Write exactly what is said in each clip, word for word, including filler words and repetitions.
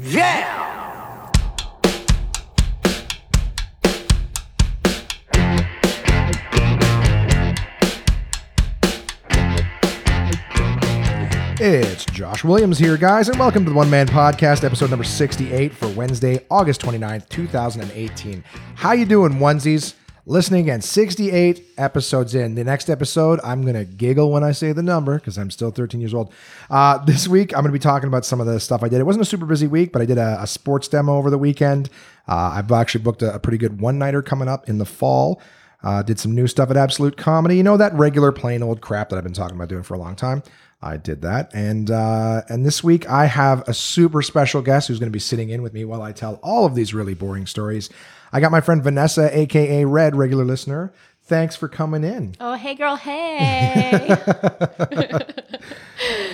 Yeah! It's Josh Williams here, guys, and welcome to the One Man Podcast, episode number sixty-eight for Wednesday, August twenty-ninth, twenty eighteen. How you doing, onesies? Listening again, sixty-eight episodes in. The next episode, I'm going to giggle when I say the number because I'm still thirteen years old. Uh, this week, I'm going to be talking about some of the stuff I did. It wasn't a super busy week, but I did a, a sports demo over the weekend. Uh, I've actually booked a, a pretty good one-nighter coming up in the fall. Uh, did some new stuff at Absolute Comedy. You know, that regular plain old crap that I've been talking about doing for a long time. I did that. And uh, and this week, I have a super special guest who's going to be sitting in with me while I tell all of these really boring stories. I got my friend Vanessa, a k a. Red, regular listener. Thanks for coming in. Oh, hey, girl, hey.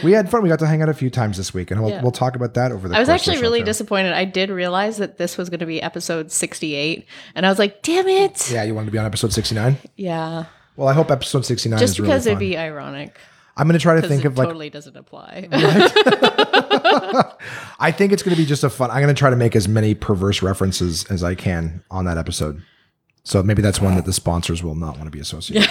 We had fun. We got to hang out a few times this week, and we'll, yeah. we'll talk about that over the I was course actually of the really show. Disappointed. I did realize that this was going to be episode sixty-eight, and I was like, damn it. Yeah, you wanted to be on episode sixty-nine? Yeah. Well, I hope episode sixty-nine Just is really fun. Just because it'd be ironic. I'm going to try to think of like... it totally doesn't apply. Right? I think it's going to be just a fun... I'm going to try to make as many perverse references as I can on that episode. So maybe that's one that the sponsors will not want to be associated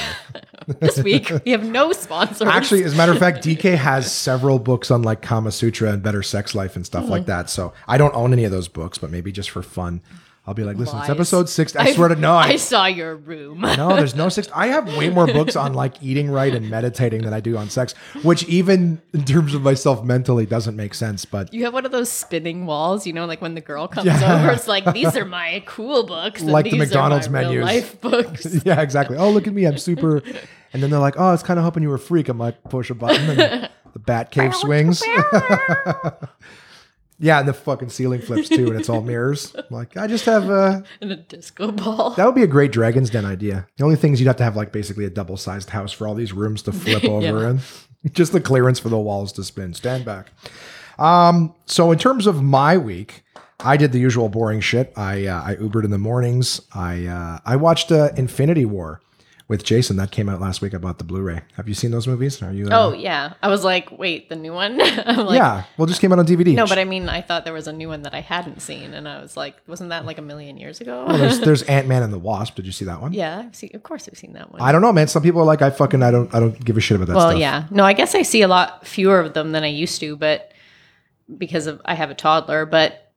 with. This week, we have no sponsors. Actually, as a matter of fact, D K has several books on like Kama Sutra and Better Sex Life and stuff mm-hmm. like that. So I don't own any of those books, but maybe just for fun... I'll be like, listen, Lies. It's episode six. I I've, swear to no. I, I saw your room. No, there's no six. I have way more books on like eating right and meditating than I do on sex, which even in terms of myself mentally doesn't make sense. But you have one of those spinning walls, you know, like when the girl comes yeah. over, it's like, these are my cool books. Like and the these McDonald's are my menus. Real life books. Yeah, exactly. Oh, look at me. I'm super. And then they're like, oh, I was kind of hoping you were a freak. I'm like, push a button. And the bat cave swings. Yeah, and the fucking ceiling flips too, and it's all mirrors. I'm like, I just have a... And a disco ball. That would be a great Dragon's Den idea. The only thing is you'd have to have like basically a double-sized house for all these rooms to flip over yeah. and just the clearance for the walls to spin. Stand back. Um, so in terms of my week, I did the usual boring shit. I uh, I Ubered in the mornings. I, uh, I watched uh, Infinity War with Jason. That came out last week. I bought the Blu-ray. Have you seen those movies? Are you? Uh, oh, yeah. I was like, wait, the new one? I'm like, yeah. Well, it just came out on D V D. No, but I mean, I thought there was a new one that I hadn't seen. And I was like, wasn't that like a million years ago? Well, there's, there's Ant-Man and the Wasp. Did you see that one? Yeah. I've seen, of course I've seen that one. I don't know, man. Some people are like, I fucking, I don't, I don't give a shit about that well, stuff. Well, yeah. No, I guess I see a lot fewer of them than I used to, but because of, I have a toddler, but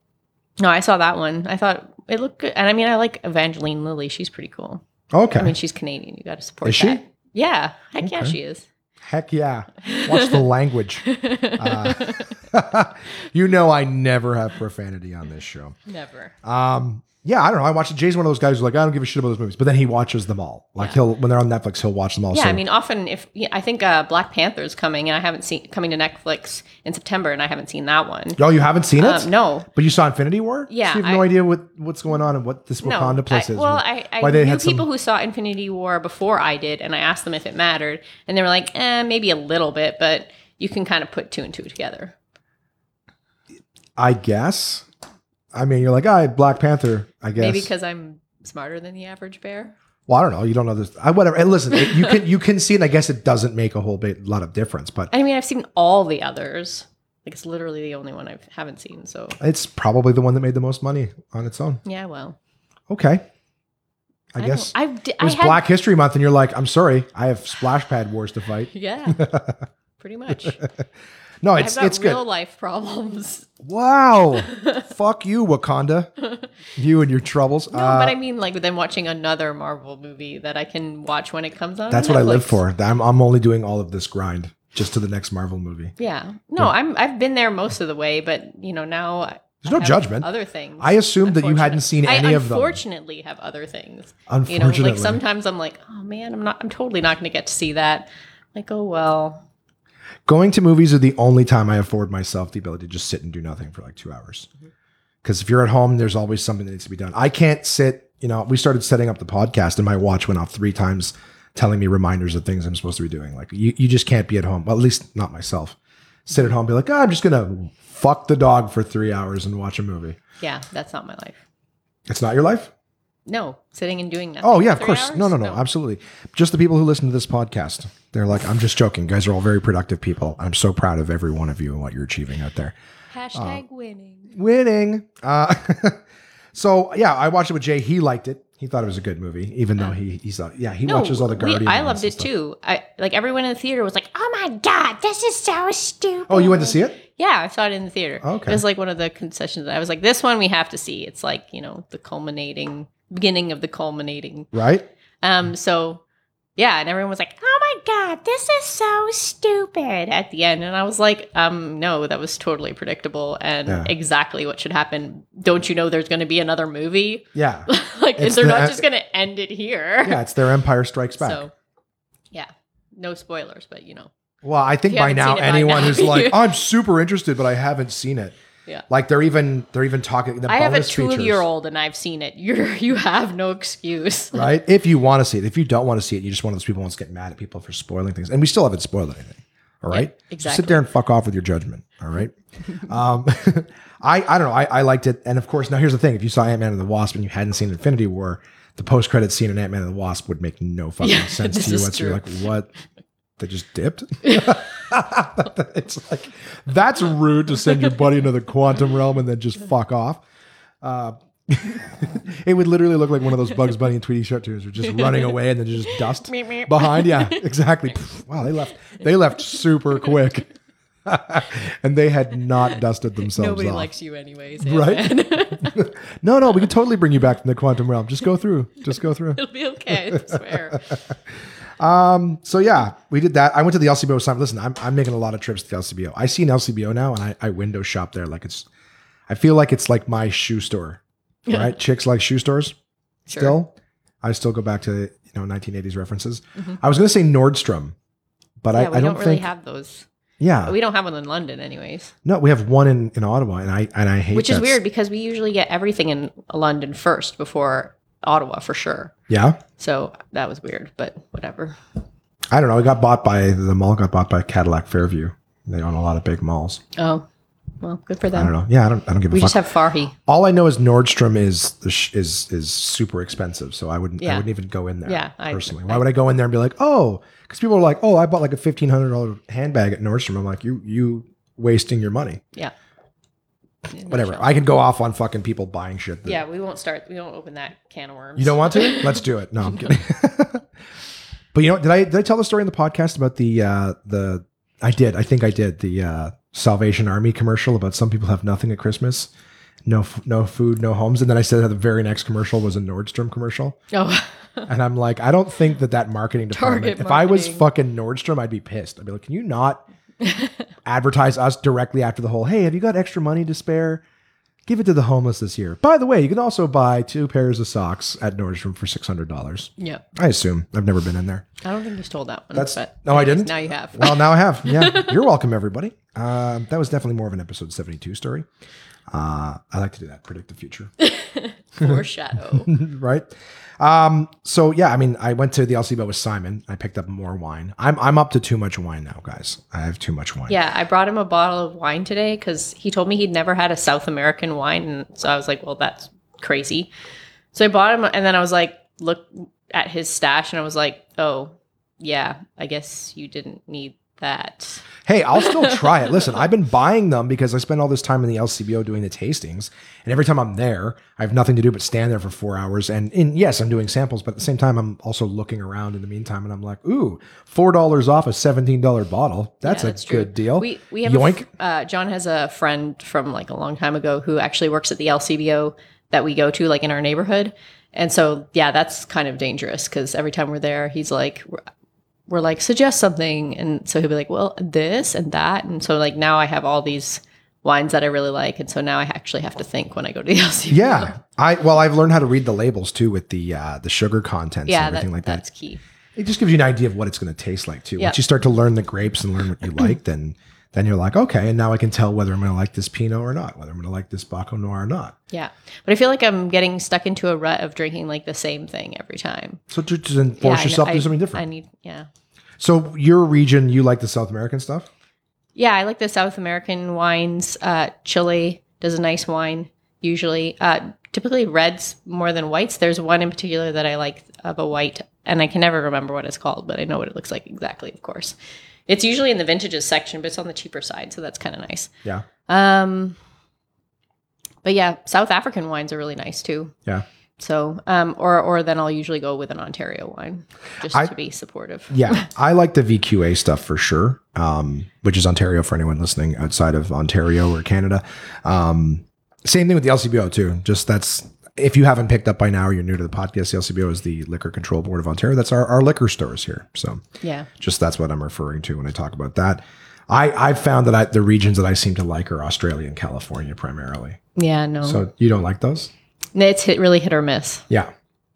no, I saw that one. I thought it looked good. And I mean, I like Evangeline Lilly. She's pretty cool. Okay. I mean, she's Canadian. You got to support is that. She? Yeah. Heck okay. yeah, she is. Heck yeah. Watch the language. Uh, you know I never have profanity on this show. Never. Um, yeah, I don't know. I watched Jay's one of those guys who's like, I don't give a shit about those movies. But then he watches them all. Like, yeah. he'll when they're on Netflix, he'll watch them all. Yeah, so. I mean, often if... Yeah, I think uh, Black Panther's coming, and I haven't seen... Coming to Netflix in September, and I haven't seen that one. Oh, you haven't seen um, it? No. But you saw Infinity War? Yeah. So you have I, no idea what, what's going on and what this Wakanda no, place I, is. Well, I, I knew people some... who saw Infinity War before I did, and I asked them if it mattered. And they were like, eh, maybe a little bit, but you can kind of put two and two together. I guess... I mean, you're like, I Black Panther, I guess. Maybe because I'm smarter than the average bear. Well, I don't know. You don't know this. I whatever. And listen, it, you can you can see, and I guess it doesn't make a whole bit, lot of difference. But I mean, I've seen all the others. Like it's literally the only one I haven't seen. So it's probably the one that made the most money on its own. Yeah. Well. Okay. I, I guess I've, it was I had, Black History Month, and you're like, I'm sorry, I have splash pad wars to fight. Yeah. Pretty much. No, it's I've got it's real good. Life problems. Wow, fuck you, Wakanda, you and your troubles. No, uh, but I mean, like, then watching another Marvel movie that I can watch when it comes on. That's Netflix. What I live for. I'm I'm only doing all of this grind just to the next Marvel movie. Yeah, no, yeah. I'm I've been there most of the way, but you know now. There's no judgment. Other things. I assumed that you hadn't seen any I of them. I unfortunately have other things. Unfortunately, you know, like sometimes I'm like, oh man, I'm not. I'm totally not going to get to see that. Like, oh well. Going to movies are the only time I afford myself the ability to just sit and do nothing for like two hours. Because mm-hmm. if you're at home, there's always something that needs to be done. I can't sit, you know, we started setting up the podcast and my watch went off three times telling me reminders of things I'm supposed to be doing. Like you, you just can't be at home. Well, at least not myself. Sit at home and be like, oh, I'm just going to fuck the dog for three hours and watch a movie. Yeah, that's not my life. It's not your life? No, sitting and doing nothing. Oh, yeah, of course. No, no, no, no, absolutely. Just the people who listen to this podcast. They're like, I'm just joking. You guys are all very productive people. I'm so proud of every one of you and what you're achieving out there. Hashtag uh, winning. Winning. Uh, so, yeah, I watched it with Jay. He liked it. He thought it was a good movie, even though he he thought, yeah, he no, watches all the Guardians. We, I loved it, stuff. too. I Like, everyone in the theater was like, oh, my God, this is so stupid. Oh, you went to see it? Yeah, I saw it in the theater. Okay. It was, like, one of the concessions. I was like, this one we have to see. It's, like, you know, the culminating, beginning of the culminating. Right. Um. So, yeah, and everyone was like, oh, my God, this is so stupid at the end. And I was like, um, no, that was totally predictable and yeah. exactly what should happen. Don't you know there's going to be another movie? Yeah. Like, it's they're the, not just going to end it here. Yeah, it's their Empire Strikes Back. So, yeah, no spoilers, but you know. Well, I think by now, anyone by now, who's like, oh, I'm super interested, but I haven't seen it. Yeah, like they're even they're even talking. The I have a two-year-old and I've seen it. You you have no excuse, right? If you want to see it, if you don't want to see it, you're just one of those people who wants to get mad at people for spoiling things, and we still haven't spoiled anything. All right, yeah, exactly. Just sit there and fuck off with your judgment. All right. um, I I don't know. I, I liked it, and of course, now here's the thing: if you saw Ant-Man and the Wasp and you hadn't seen Infinity War, the post-credit scene in Ant-Man and the Wasp would make no fucking yeah, sense to you. Once you're like, what? They just dipped. It's like, that's rude to send your buddy into the quantum realm and then just fuck off. Uh, it would literally look like one of those Bugs Bunny and Tweety cartoons were just running away and then just dust behind. Yeah, exactly. Wow, they left. They left super quick, and they had not dusted themselves. Nobody off. likes you, anyways. Right? no, no, we can totally bring you back from the quantum realm. Just go through. Just go through. It'll be okay. I swear. Um, so yeah, we did that. I went to the L C B O summit. Listen, I'm, I'm making a lot of trips to the L C B O. I see an L C B O now and I, I window shop there. Like it's, I feel like it's like my shoe store, right? Chicks like shoe stores. Sure. Still, I still go back to, you know, nineteen eighties references. Mm-hmm. I was going to say Nordstrom, but yeah, I, I don't, don't really think, have those. Yeah. We don't have one in London anyways. No, we have one in, in Ottawa and I, and I hate Which that. Is weird because we usually get everything in London first before Ottawa for sure. Yeah. So that was weird, but whatever. I don't know. It got bought by the mall. Got bought by Cadillac Fairview. They own a lot of big malls. Oh, well, good for them. I don't know. Yeah, I don't. I don't give a fuck. We just have Farhi. All I know is Nordstrom is is is super expensive. So I wouldn't. Yeah. I wouldn't even go in there. Yeah, personally, I, I, why would I go in there and be like, oh, because people are like, oh, I bought like a fifteen hundred dollar handbag at Nordstrom. I'm like, you you wasting your money. Yeah. Whatever. Sure. I can go off on fucking people buying shit. That, yeah, we won't start. We won't open that can of worms. You don't want to? Let's do it. No, I'm kidding. But you know, did I did I tell the story in the podcast about the uh, the? I did. I think I did the uh, Salvation Army commercial about some people have nothing at Christmas, no no food, no homes, and then I said that the very next commercial was a Nordstrom commercial. Oh. And I'm like, I don't think that that marketing department. Target if marketing. I was fucking Nordstrom, I'd be pissed. I'd be like, can you not? Advertise us directly after the whole, hey, have you got extra money to spare? Give it to the homeless this year. By the way, you can also buy two pairs of socks at Nordstrom for six hundred dollars. Yeah. I assume. I've never been in there. I don't think you've told that one. That's, but no, I didn't. Now you have. Well, now I have. Yeah. You're welcome, everybody. Uh, that was definitely more of an episode seventy-two story. Uh, I like to do that. Predict the future. Foreshadow. Right? Um, so, yeah, I mean, I went to the L C B O with Simon. I picked up more wine. I'm I'm up to too much wine now, guys. I have too much wine. Yeah, I brought him a bottle of wine today because he told me he'd never had a South American wine. And so I was like, well, that's crazy. So I bought him. And then I was like, look at his stash. And I was like, oh, yeah, I guess you didn't need that. Hey, I'll still try it. Listen, I've been buying them because I spend all this time in the L C B O doing the tastings. And every time I'm there, I have nothing to do but stand there for four hours. And, and yes, I'm doing samples, but at the same time, I'm also looking around in the meantime. And I'm like, ooh, four dollars off a seventeen dollar bottle. That's, yeah, that's a true. good deal. We, we have Yoink. A, uh, John has a friend from like a long time ago who actually works at the L C B O that we go to like in our neighborhood. And so, yeah, that's kind of dangerous because every time we're there, he's like... we're like, suggest something. And so he'll be like, well, this and that. And so like now I have all these wines that I really like. And so now I actually have to think when I go to the L C B O. Yeah. I, well, I've learned how to read the labels too with the, uh, the sugar contents yeah, and everything that, like that. That's key. It just gives you an idea of what it's going to taste like too. Yep. Once you start to learn the grapes and learn what you like, then, then you're like, okay, and now I can tell whether I'm going to like this Pinot or not, whether I'm going to like this Baco Noir or not. Yeah. But I feel like I'm getting stuck into a rut of drinking like the same thing every time. So to, to then force yeah, yourself know, to do something different. I need, yeah. So your region, you like the South American stuff? Yeah, I like the South American wines. Uh, Chile does a nice wine usually. Uh, typically reds more than whites. There's one in particular that I like of a white, and I can never remember what it's called, but I know what it looks like exactly, of course. It's usually in the vintages section, but it's on the cheaper side, so that's kind of nice. Yeah. Um, But yeah, South African wines are really nice too. Yeah. So, um, or or then I'll usually go with an Ontario wine just I, to be supportive. Yeah, I like the V Q A stuff for sure, um, which is Ontario for anyone listening outside of Ontario or Canada. Um, same thing with the L C B O too. Just that's, if you haven't picked up by now or you're new to the podcast, the L C B O is the Liquor Control Board of Ontario. That's our, our liquor stores here. So yeah, just that's what I'm referring to when I talk about that. I, I've found that I, the regions that I seem to like are Australia and California primarily. Yeah, no. So you don't like those? It's hit, really hit or miss. Yeah.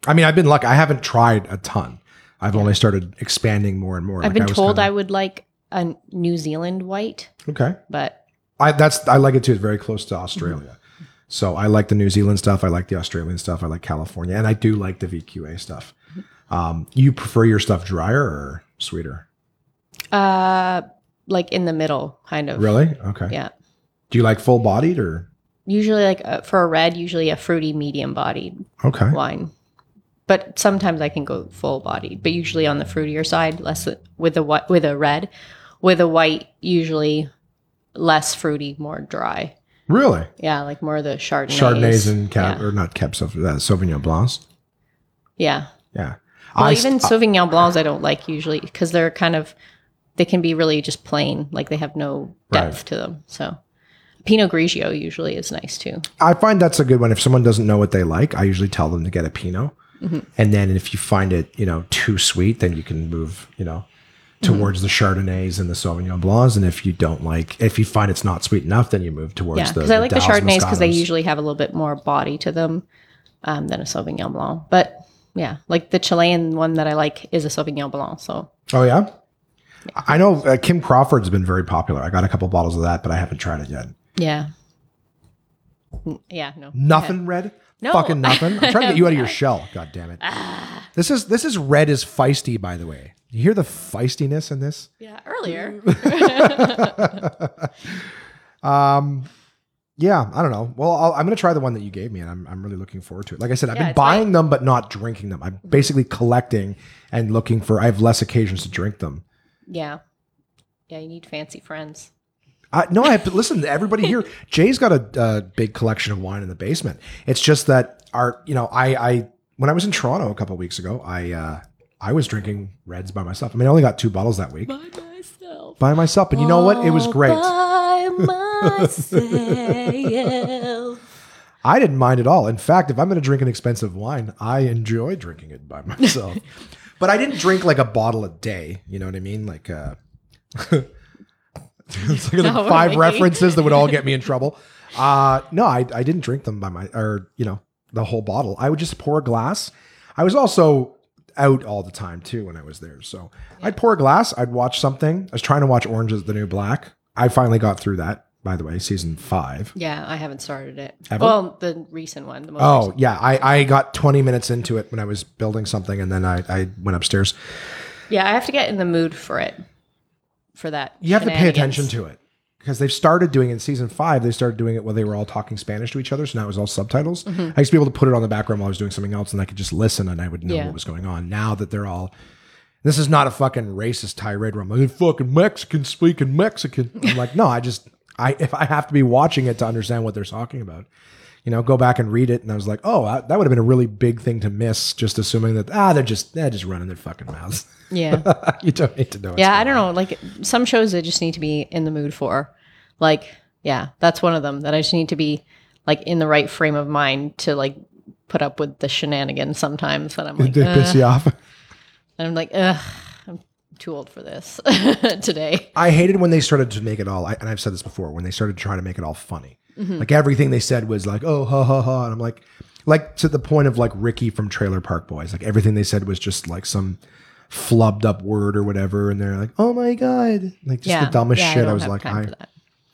I mean, I've been lucky. I haven't tried a ton. I've yeah. only started expanding more and more. I've like been I was told kinda, I would like a New Zealand white. Okay. But I that's I like it too. It's very close to Australia. Mm-hmm. So I like the New Zealand stuff. I like the Australian stuff. I like California. And I do like the V Q A stuff. Mm-hmm. Um, you prefer your stuff drier or sweeter? Uh, like in the middle, kind of. Really? Okay. Yeah. Do you like full bodied or? Usually like a, for a red, usually a fruity medium bodied okay. wine, but sometimes I can go full bodied, but usually on the fruitier side, less with a white, with a red, with a white, usually less fruity, more dry. Really? Yeah. Like more of the Chardonnays. Chardonnays and Cab, yeah. or not Cab, uh, Sauvignon Blancs. Yeah. Yeah. Well, I even st- Sauvignon Blancs I don't like usually because they're kind of, they can be really just plain, like they have no depth right. to them. So. Pinot Grigio usually is nice too. I find that's a good one. If someone doesn't know what they like, I usually tell them to get a Pinot. Mm-hmm. And then if you find it, you know, too sweet, then you can move, you know, towards mm-hmm. the Chardonnays and the Sauvignon Blancs. And if you don't like, if you find it's not sweet enough, then you move towards yeah, the Yeah, because I like the Chardonnays because they usually have a little bit more body to them um, than a Sauvignon Blanc. But yeah, like the Chilean one that I like is a Sauvignon Blanc. So. Oh yeah? yeah. I know uh, Kim Crawford's been very popular. I got a couple bottles of that, but I haven't tried it yet. Yeah. Yeah. No. Nothing red. No. Fucking nothing. I'm trying to get you out of your shell. God damn it. Ah. This is this is red is feisty. By the way, you hear the feistiness in this? Yeah. Earlier. um. Yeah. I don't know. Well, I'll, I'm gonna try the one that you gave me, and I'm I'm really looking forward to it. Like I said, I've yeah, been buying fine. them, but not drinking them. I'm basically collecting and looking for. I have less occasions to drink them. Yeah. Yeah. You need fancy friends. Uh, no, I have to listen to everybody here. Jay's got a uh, big collection of wine in the basement. It's just that our, you know, I, I when I was in Toronto a couple of weeks ago, I uh, I was drinking reds by myself. I mean, I only got two bottles that week. By myself. By myself. But you know what? It was great. By myself. I didn't mind at all. In fact, if I'm going to drink an expensive wine, I enjoy drinking it by myself. But I didn't drink like a bottle a day. You know what I mean? Like. Uh, It's like, no, like five references that would all get me in trouble. Uh, no, I, I didn't drink them by my, or, you know, the whole bottle. I would just pour a glass. I was also out all the time too when I was there. So yeah. I'd pour a glass. I'd watch something. I was trying to watch Orange is the New Black. I finally got through that, by the way, season five. Yeah, I haven't started it. Ever? Well, the recent one. The most oh, recent. yeah. I, I got twenty minutes into it when I was building something and then I, I went upstairs. Yeah, I have to get in the mood for it. For that, you have to pay attention to it because they've started doing it in season five. They started doing it while they were all talking Spanish to each other, so now it was all subtitles. Mm-hmm. I used to be able to put it on the background while I was doing something else, and I could just listen, and I would know yeah. what was going on. Now that they're all, this is not a fucking racist tirade where I'm like fucking Mexican speaking Mexican. I'm like, no, I just, I if I have to be watching it to understand what they're talking about, you know, go back and read it, and I was like, oh, I, that would have been a really big thing to miss, just assuming that ah, they're just they're just running their fucking mouths. Yeah. You don't need to know. Yeah. I don't know. Like some shows I just need to be in the mood for, like, yeah, that's one of them that I just need to be like in the right frame of mind to like put up with the shenanigans sometimes that I'm like, they piss you off. And I'm like, ugh, I'm too old for this today. I hated when they started to make it all. I, and I've said this before when they started to try to make it all funny, mm-hmm. like everything they said was like, oh, ha ha ha. And I'm like, like to the point of like Ricky from Trailer Park Boys, like everything they said was just like some flubbed up word or whatever, and they're like, "Oh my god!" Like just yeah. the dumbest yeah, shit. I, I was like, "I, that.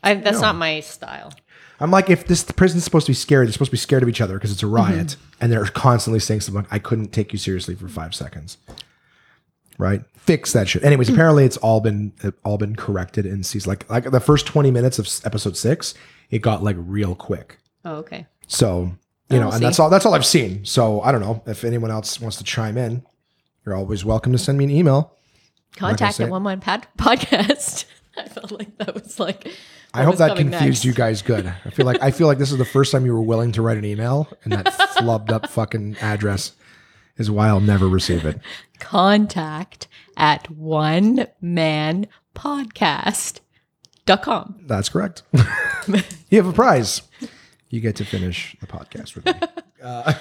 I that's no. not my style." I'm like, if this the prison's supposed to be scary, they're supposed to be scared of each other because it's a riot, mm-hmm. and they're constantly saying something. Like, I couldn't take you seriously for five seconds, right? Fix that shit. Anyways, apparently it's all been it all been corrected in season. Like like the first twenty minutes of episode six, it got like real quick. Oh okay. So you oh, know, we'll and see. that's all that's all I've seen. So I don't know if anyone else wants to chime in. You're always welcome to send me an email. Contact at one wine podcast. I felt like that was like I hope that confused next. you guys good. I feel like I feel like this is the first time you were willing to write an email, and that flubbed up fucking address is why I'll never receive it. Contact at one man podcast dot com. That's correct. You have a prize. You get to finish the podcast with me. Uh,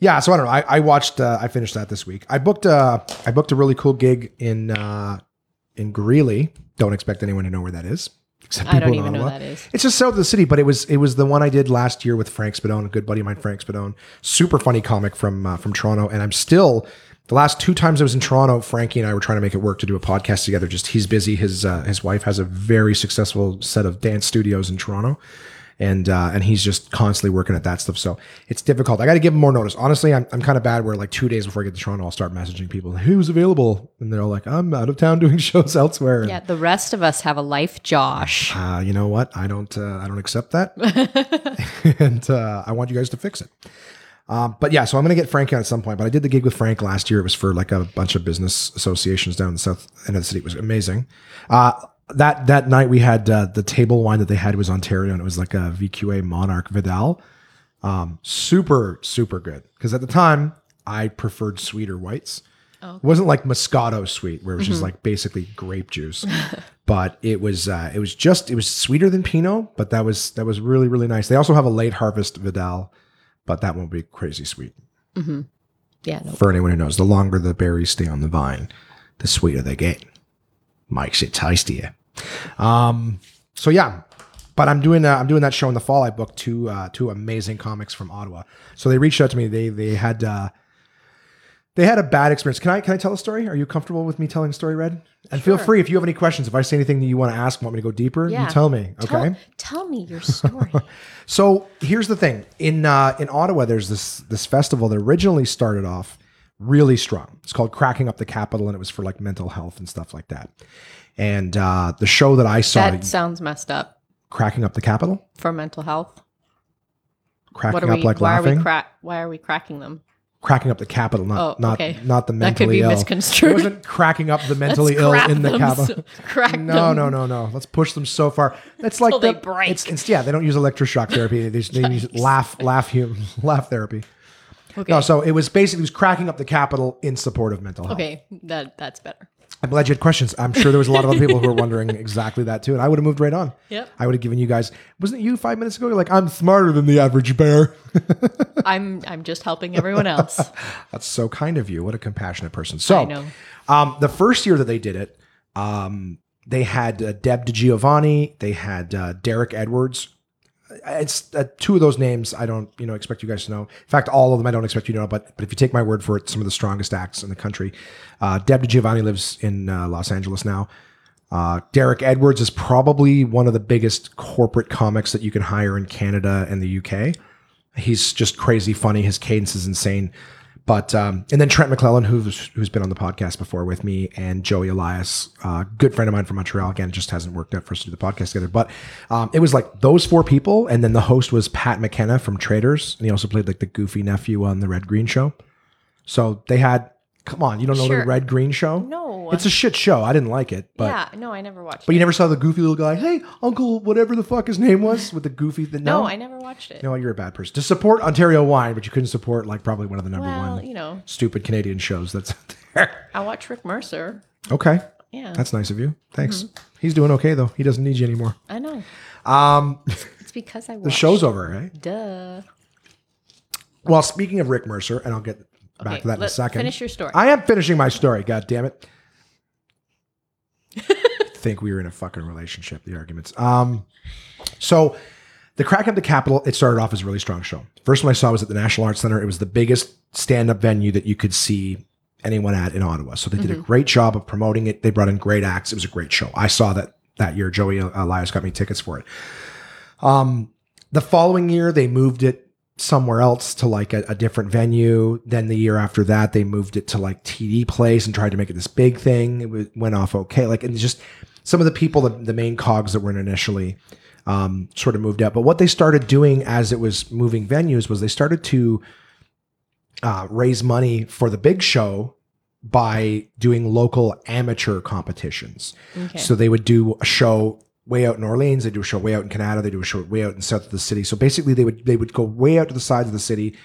yeah, so I don't know. I, I watched. Uh, I finished that this week. I booked. Uh, I booked a really cool gig in uh, in Greeley. Don't expect anyone to know where that is. Except I don't even know that is. It's just south of the city, but it was it was the one I did last year with Frank Spadone, a good buddy of mine, Frank Spadone, super funny comic from uh, from Toronto. And I'm still the last two times I was in Toronto, Frankie and I were trying to make it work to do a podcast together. Just he's busy. His uh, his wife has a very successful set of dance studios in Toronto, and uh, and he's just constantly working at that stuff. So it's difficult. I got to give him more notice. Honestly, I'm I'm kind of bad where like two days before I get to Toronto, I'll start messaging people who's available, and they're all like, I'm out of town doing shows elsewhere. Yeah, the rest of us have a life, Josh. Uh, you know what? I don't uh, I don't accept that, and uh, I want you guys to fix it. Uh, but yeah, so I'm going to get Frank on at some point, but I did the gig with Frank last year. It was for like a bunch of business associations down in the south end of the city. It was amazing. Uh, that, that night we had, uh, the table wine that they had was Ontario, and it was like a V Q A Monarch Vidal. Um, super, super good. Cause at the time I preferred sweeter whites. Oh, okay. It wasn't like Moscato sweet where it was mm-hmm. just like basically grape juice, but it was, uh, it was just, it was sweeter than Pinot, but that was, that was really, really nice. They also have a late harvest Vidal, but that won't be crazy sweet. Mm-hmm. Yeah. No. For anyone who knows, the longer the berries stay on the vine, the sweeter they get. Makes it tastier. Um, so yeah, but I'm doing uh, I'm doing that show in the fall. I booked two uh, two amazing comics from Ottawa. So they reached out to me. They they had uh, they had a bad experience. Can I can I tell a story? Are you comfortable with me telling a story, Red? And sure. Feel free if you have any questions. If I say anything that you want to ask, want me to go deeper, yeah. You tell me. Okay. Tell, tell me your story. So here's the thing. In uh, in Ottawa, there's this this festival that originally started off really strong. It's called Cracking Up the Capital, and it was for like mental health and stuff like that. And uh, the show that I saw that sounds messed up. Cracking Up the Capital for mental health. Cracking up we, like why laughing. Are we cra- why are we cracking them? Cracking up the capital, not oh, okay. not not the mentally ill. That could be misconstrued. It wasn't cracking up the mentally ill in the capital. So, crack no, them. no, no, no. Let's push them so far. It's like the, they break. It's, it's, yeah, they don't use electroshock therapy. They, just, they use laugh, laugh, hum, laugh therapy. Okay. No, so it was basically it was cracking up the capital in support of mental health. Okay, that that's better. I'm glad you had questions. I'm sure there was a lot of other people who were wondering exactly that too, and I would have moved right on. Yep. I would have given you guys. Wasn't it you five minutes ago? You're like, I'm smarter than the average bear. I'm I'm just helping everyone else. That's so kind of you. What a compassionate person. So, I know. Um, the first year that they did it, um, they had uh, Deb DiGiovanni. They had uh, Derek Edwards. It's uh, two of those names I don't, you know, expect you guys to know. In fact, all of them I don't expect you to know. But but if you take my word for it, some of the strongest acts in the country. Uh, Deb DiGiovanni lives in uh, Los Angeles now. Uh, Derek Edwards is probably one of the biggest corporate comics that you can hire in Canada and the U K. He's just crazy funny. His cadence is insane. But um, and then Trent McClellan, who's who's been on the podcast before with me, and Joey Elias, a uh, good friend of mine from Montreal. Again, it just hasn't worked out for us to do the podcast together. But um, it was like those four people, and then the host was Pat McKenna from Traders, and he also played like the goofy nephew on the Red Green Show. So they had, come on, you don't know sure. the Red Green Show? No, it's a shit show. I didn't like it. But, yeah, no, I never watched. But it. But you never saw the goofy little guy? Hey, Uncle, whatever the fuck his name was, with the goofy. The, no, no, I never watched it. No, you're a bad person to support Ontario wine, but you couldn't support like probably one of the number well, one, you know, stupid Canadian shows that's out there. I watch Rick Mercer. Okay, yeah, that's nice of you. Thanks. Mm-hmm. He's doing okay though. He doesn't need you anymore. I know. Um, it's because I watched. The show's over, right? Duh. Well, speaking of Rick Mercer, and I'll get. Back okay, to that in a second. Finish your story. I am finishing my story. God damn it. I think we were in a fucking relationship, the arguments. Um, so the Crack Up the Capital, it started off as a really strong show. First one I saw was at the National Arts Center. It was the biggest stand-up venue that you could see anyone at in Ottawa. So they did mm-hmm. a great job of promoting it. They brought in great acts. It was a great show. I saw that that year. Joey Elias got me tickets for it. Um, the following year, they moved it somewhere else to like a, a different venue. Then the year after that, they moved it to like T D Place and tried to make it this big thing. It w- went off okay. Like, and just some of the people, the, the main cogs that were in initially um, sort of moved out. But what they started doing as it was moving venues was they started to uh, raise money for the big show by doing local amateur competitions. Okay. So they would do a show way out in Orleans. They do a show way out in Canada. They do a show way out in south of the city. So basically, they would they would go way out to the sides of the city,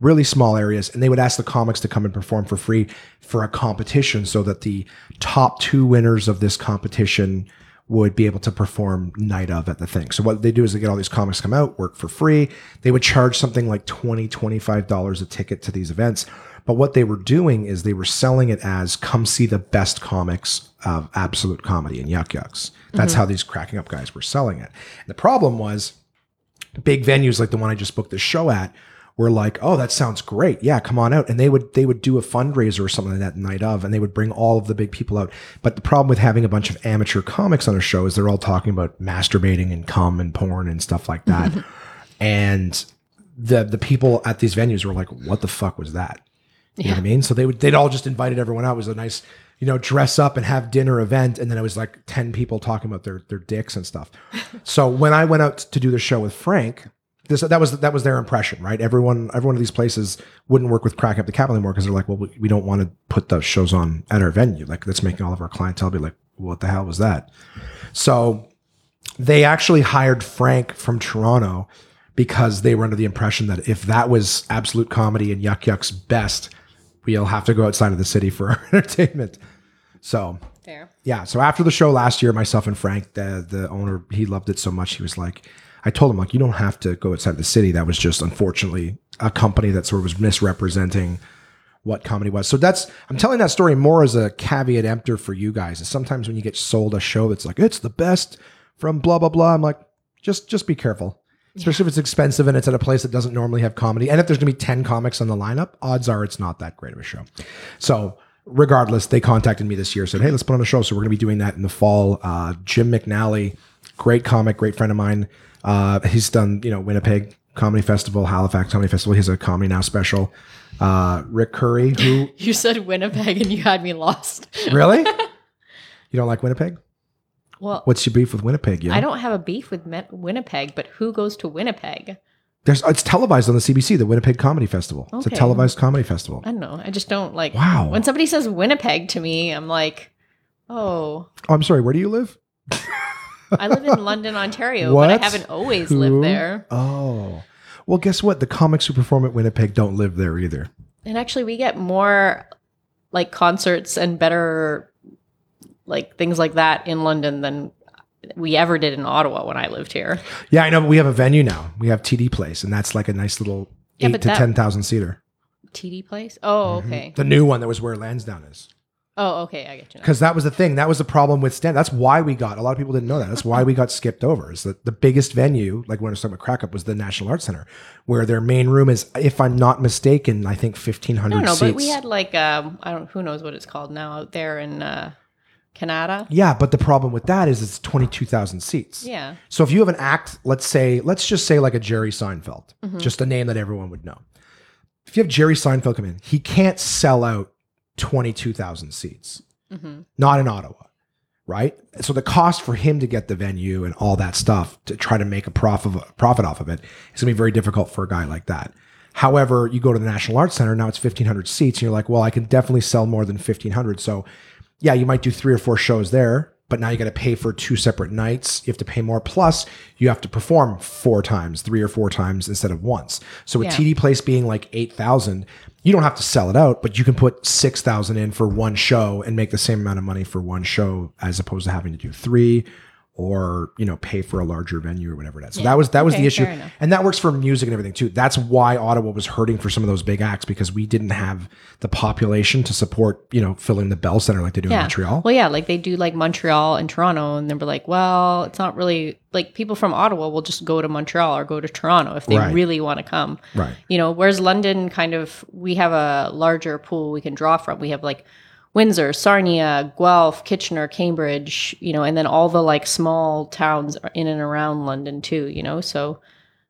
really small areas, and they would ask the comics to come and perform for free for a competition so that the top two winners of this competition would be able to perform night of at the thing. So what they do is they get all these comics come out, work for free. They would charge something like twenty dollars, twenty-five dollars a ticket to these events. But what they were doing is they were selling it as come see the best comics of Absolute Comedy and Yuck Yucks. That's mm-hmm. how these Cracking Up guys were selling it. And the problem was big venues like the one I just booked this show at were like, oh, that sounds great. Yeah, come on out. And they would they would do a fundraiser or something like that night of, and they would bring all of the big people out. But the problem with having a bunch of amateur comics on a show is they're all talking about masturbating and cum and porn and stuff like that. And the the people at these venues were like, what the fuck was that? You yeah. know what I mean? So they would they'd all just invited everyone out. It was a nice, you know, dress up and have dinner event. And then it was like ten people talking about their their dicks and stuff. So when I went out to do the show with Frank, This, that was that was their impression, right? Everyone, every one of these places wouldn't work with Crack Up the Capital anymore because they're like, well, we, we don't want to put those shows on at our venue. Like, that's making all of our clientele be like, what the hell was that? So they actually hired Frank from Toronto because they were under the impression that if that was Absolute Comedy and Yuck Yuck's best, we'll have to go outside of the city for our entertainment. So, fair. Yeah. So after the show last year, myself and Frank, the the owner, he loved it so much. He was like, I told him, like, you don't have to go outside the city. That was just, unfortunately, a company that sort of was misrepresenting what comedy was. So that's, I'm telling that story more as a caveat emptor for you guys. And sometimes when you get sold a show that's like, it's the best from blah, blah, blah, I'm like, just just be careful. Especially yeah. if it's expensive and it's at a place that doesn't normally have comedy. And if there's going to be ten comics on the lineup, odds are it's not that great of a show. So regardless, they contacted me this year, said, hey, let's put on a show. So we're going to be doing that in the fall. Uh, Jim McNally, great comic, great friend of mine. Uh, he's done, you know, Winnipeg Comedy Festival, Halifax Comedy Festival. He has a Comedy Now special. Uh, Rick Curry, who... You said Winnipeg and you had me lost. Really? You don't like Winnipeg? Well... What's your beef with Winnipeg? You know? I don't have a beef with Me- Winnipeg, but who goes to Winnipeg? There's It's televised on the C B C, the Winnipeg Comedy Festival. Okay. It's a televised comedy festival. I don't know. I just don't like... Wow. When somebody says Winnipeg to me, I'm like, oh... Oh, I'm sorry. Where do you live? I live in London, Ontario, what? But I haven't always Who? lived there. Oh. Well, guess what? The comics who perform at Winnipeg don't live there either. And actually, we get more like concerts and better like things like that in London than we ever did in Ottawa when I lived here. Yeah, I know, but we have a venue now. We have T D Place, and that's like a nice little yeah, eight to that... ten thousand seater. T D Place? Oh, mm-hmm. Okay. The new one that was where Lansdowne is. Oh, okay. I get you. Because that was the thing. That was the problem with stand. That's why we got, a lot of people didn't know that. That's why we got skipped over, is that the biggest venue, like when I was talking about Crack Up, was the National Arts Center, where their main room is, if I'm not mistaken, I think fifteen hundred seats. No, no, seats. But we had like, um, I don't, who knows what it's called now out there in uh, Canada. Yeah, but the problem with that is it's twenty-two thousand seats. Yeah. So if you have an act, let's say, let's just say like a Jerry Seinfeld, mm-hmm. just a name that everyone would know. If you have Jerry Seinfeld come in, he can't sell out twenty-two thousand seats, mm-hmm. not in Ottawa, right? So the cost for him to get the venue and all that stuff to try to make a profit, profit off of it, it's going to be very difficult for a guy like that. However, you go to the National Arts Center, now it's fifteen hundred seats, and you're like, well, I can definitely sell more than fifteen hundred. So yeah, you might do three or four shows there, but now you got to pay for two separate nights. You have to pay more. Plus, you have to perform four times, three or four times instead of once. So with yeah. T D Place being like eight thousand, you don't have to sell it out, but you can put six thousand in for one show and make the same amount of money for one show as opposed to having to do three or, you know, pay for a larger venue or whatever it is. So yeah. that was that was okay, the issue. And that works for music and everything too. That's why Ottawa was hurting for some of those big acts, because we didn't have the population to support, you know, filling the Bell Center like they do yeah. in Montreal. Well, yeah, like they do like Montreal and Toronto, and they were like, well, it's not really like people from Ottawa will just go to Montreal or go to Toronto if they right. really want to come. Right. You know, whereas London kind of, we have a larger pool we can draw from. We have like Windsor, Sarnia, Guelph, Kitchener, Cambridge, you know, and then all the like small towns in and around London too, you know, so.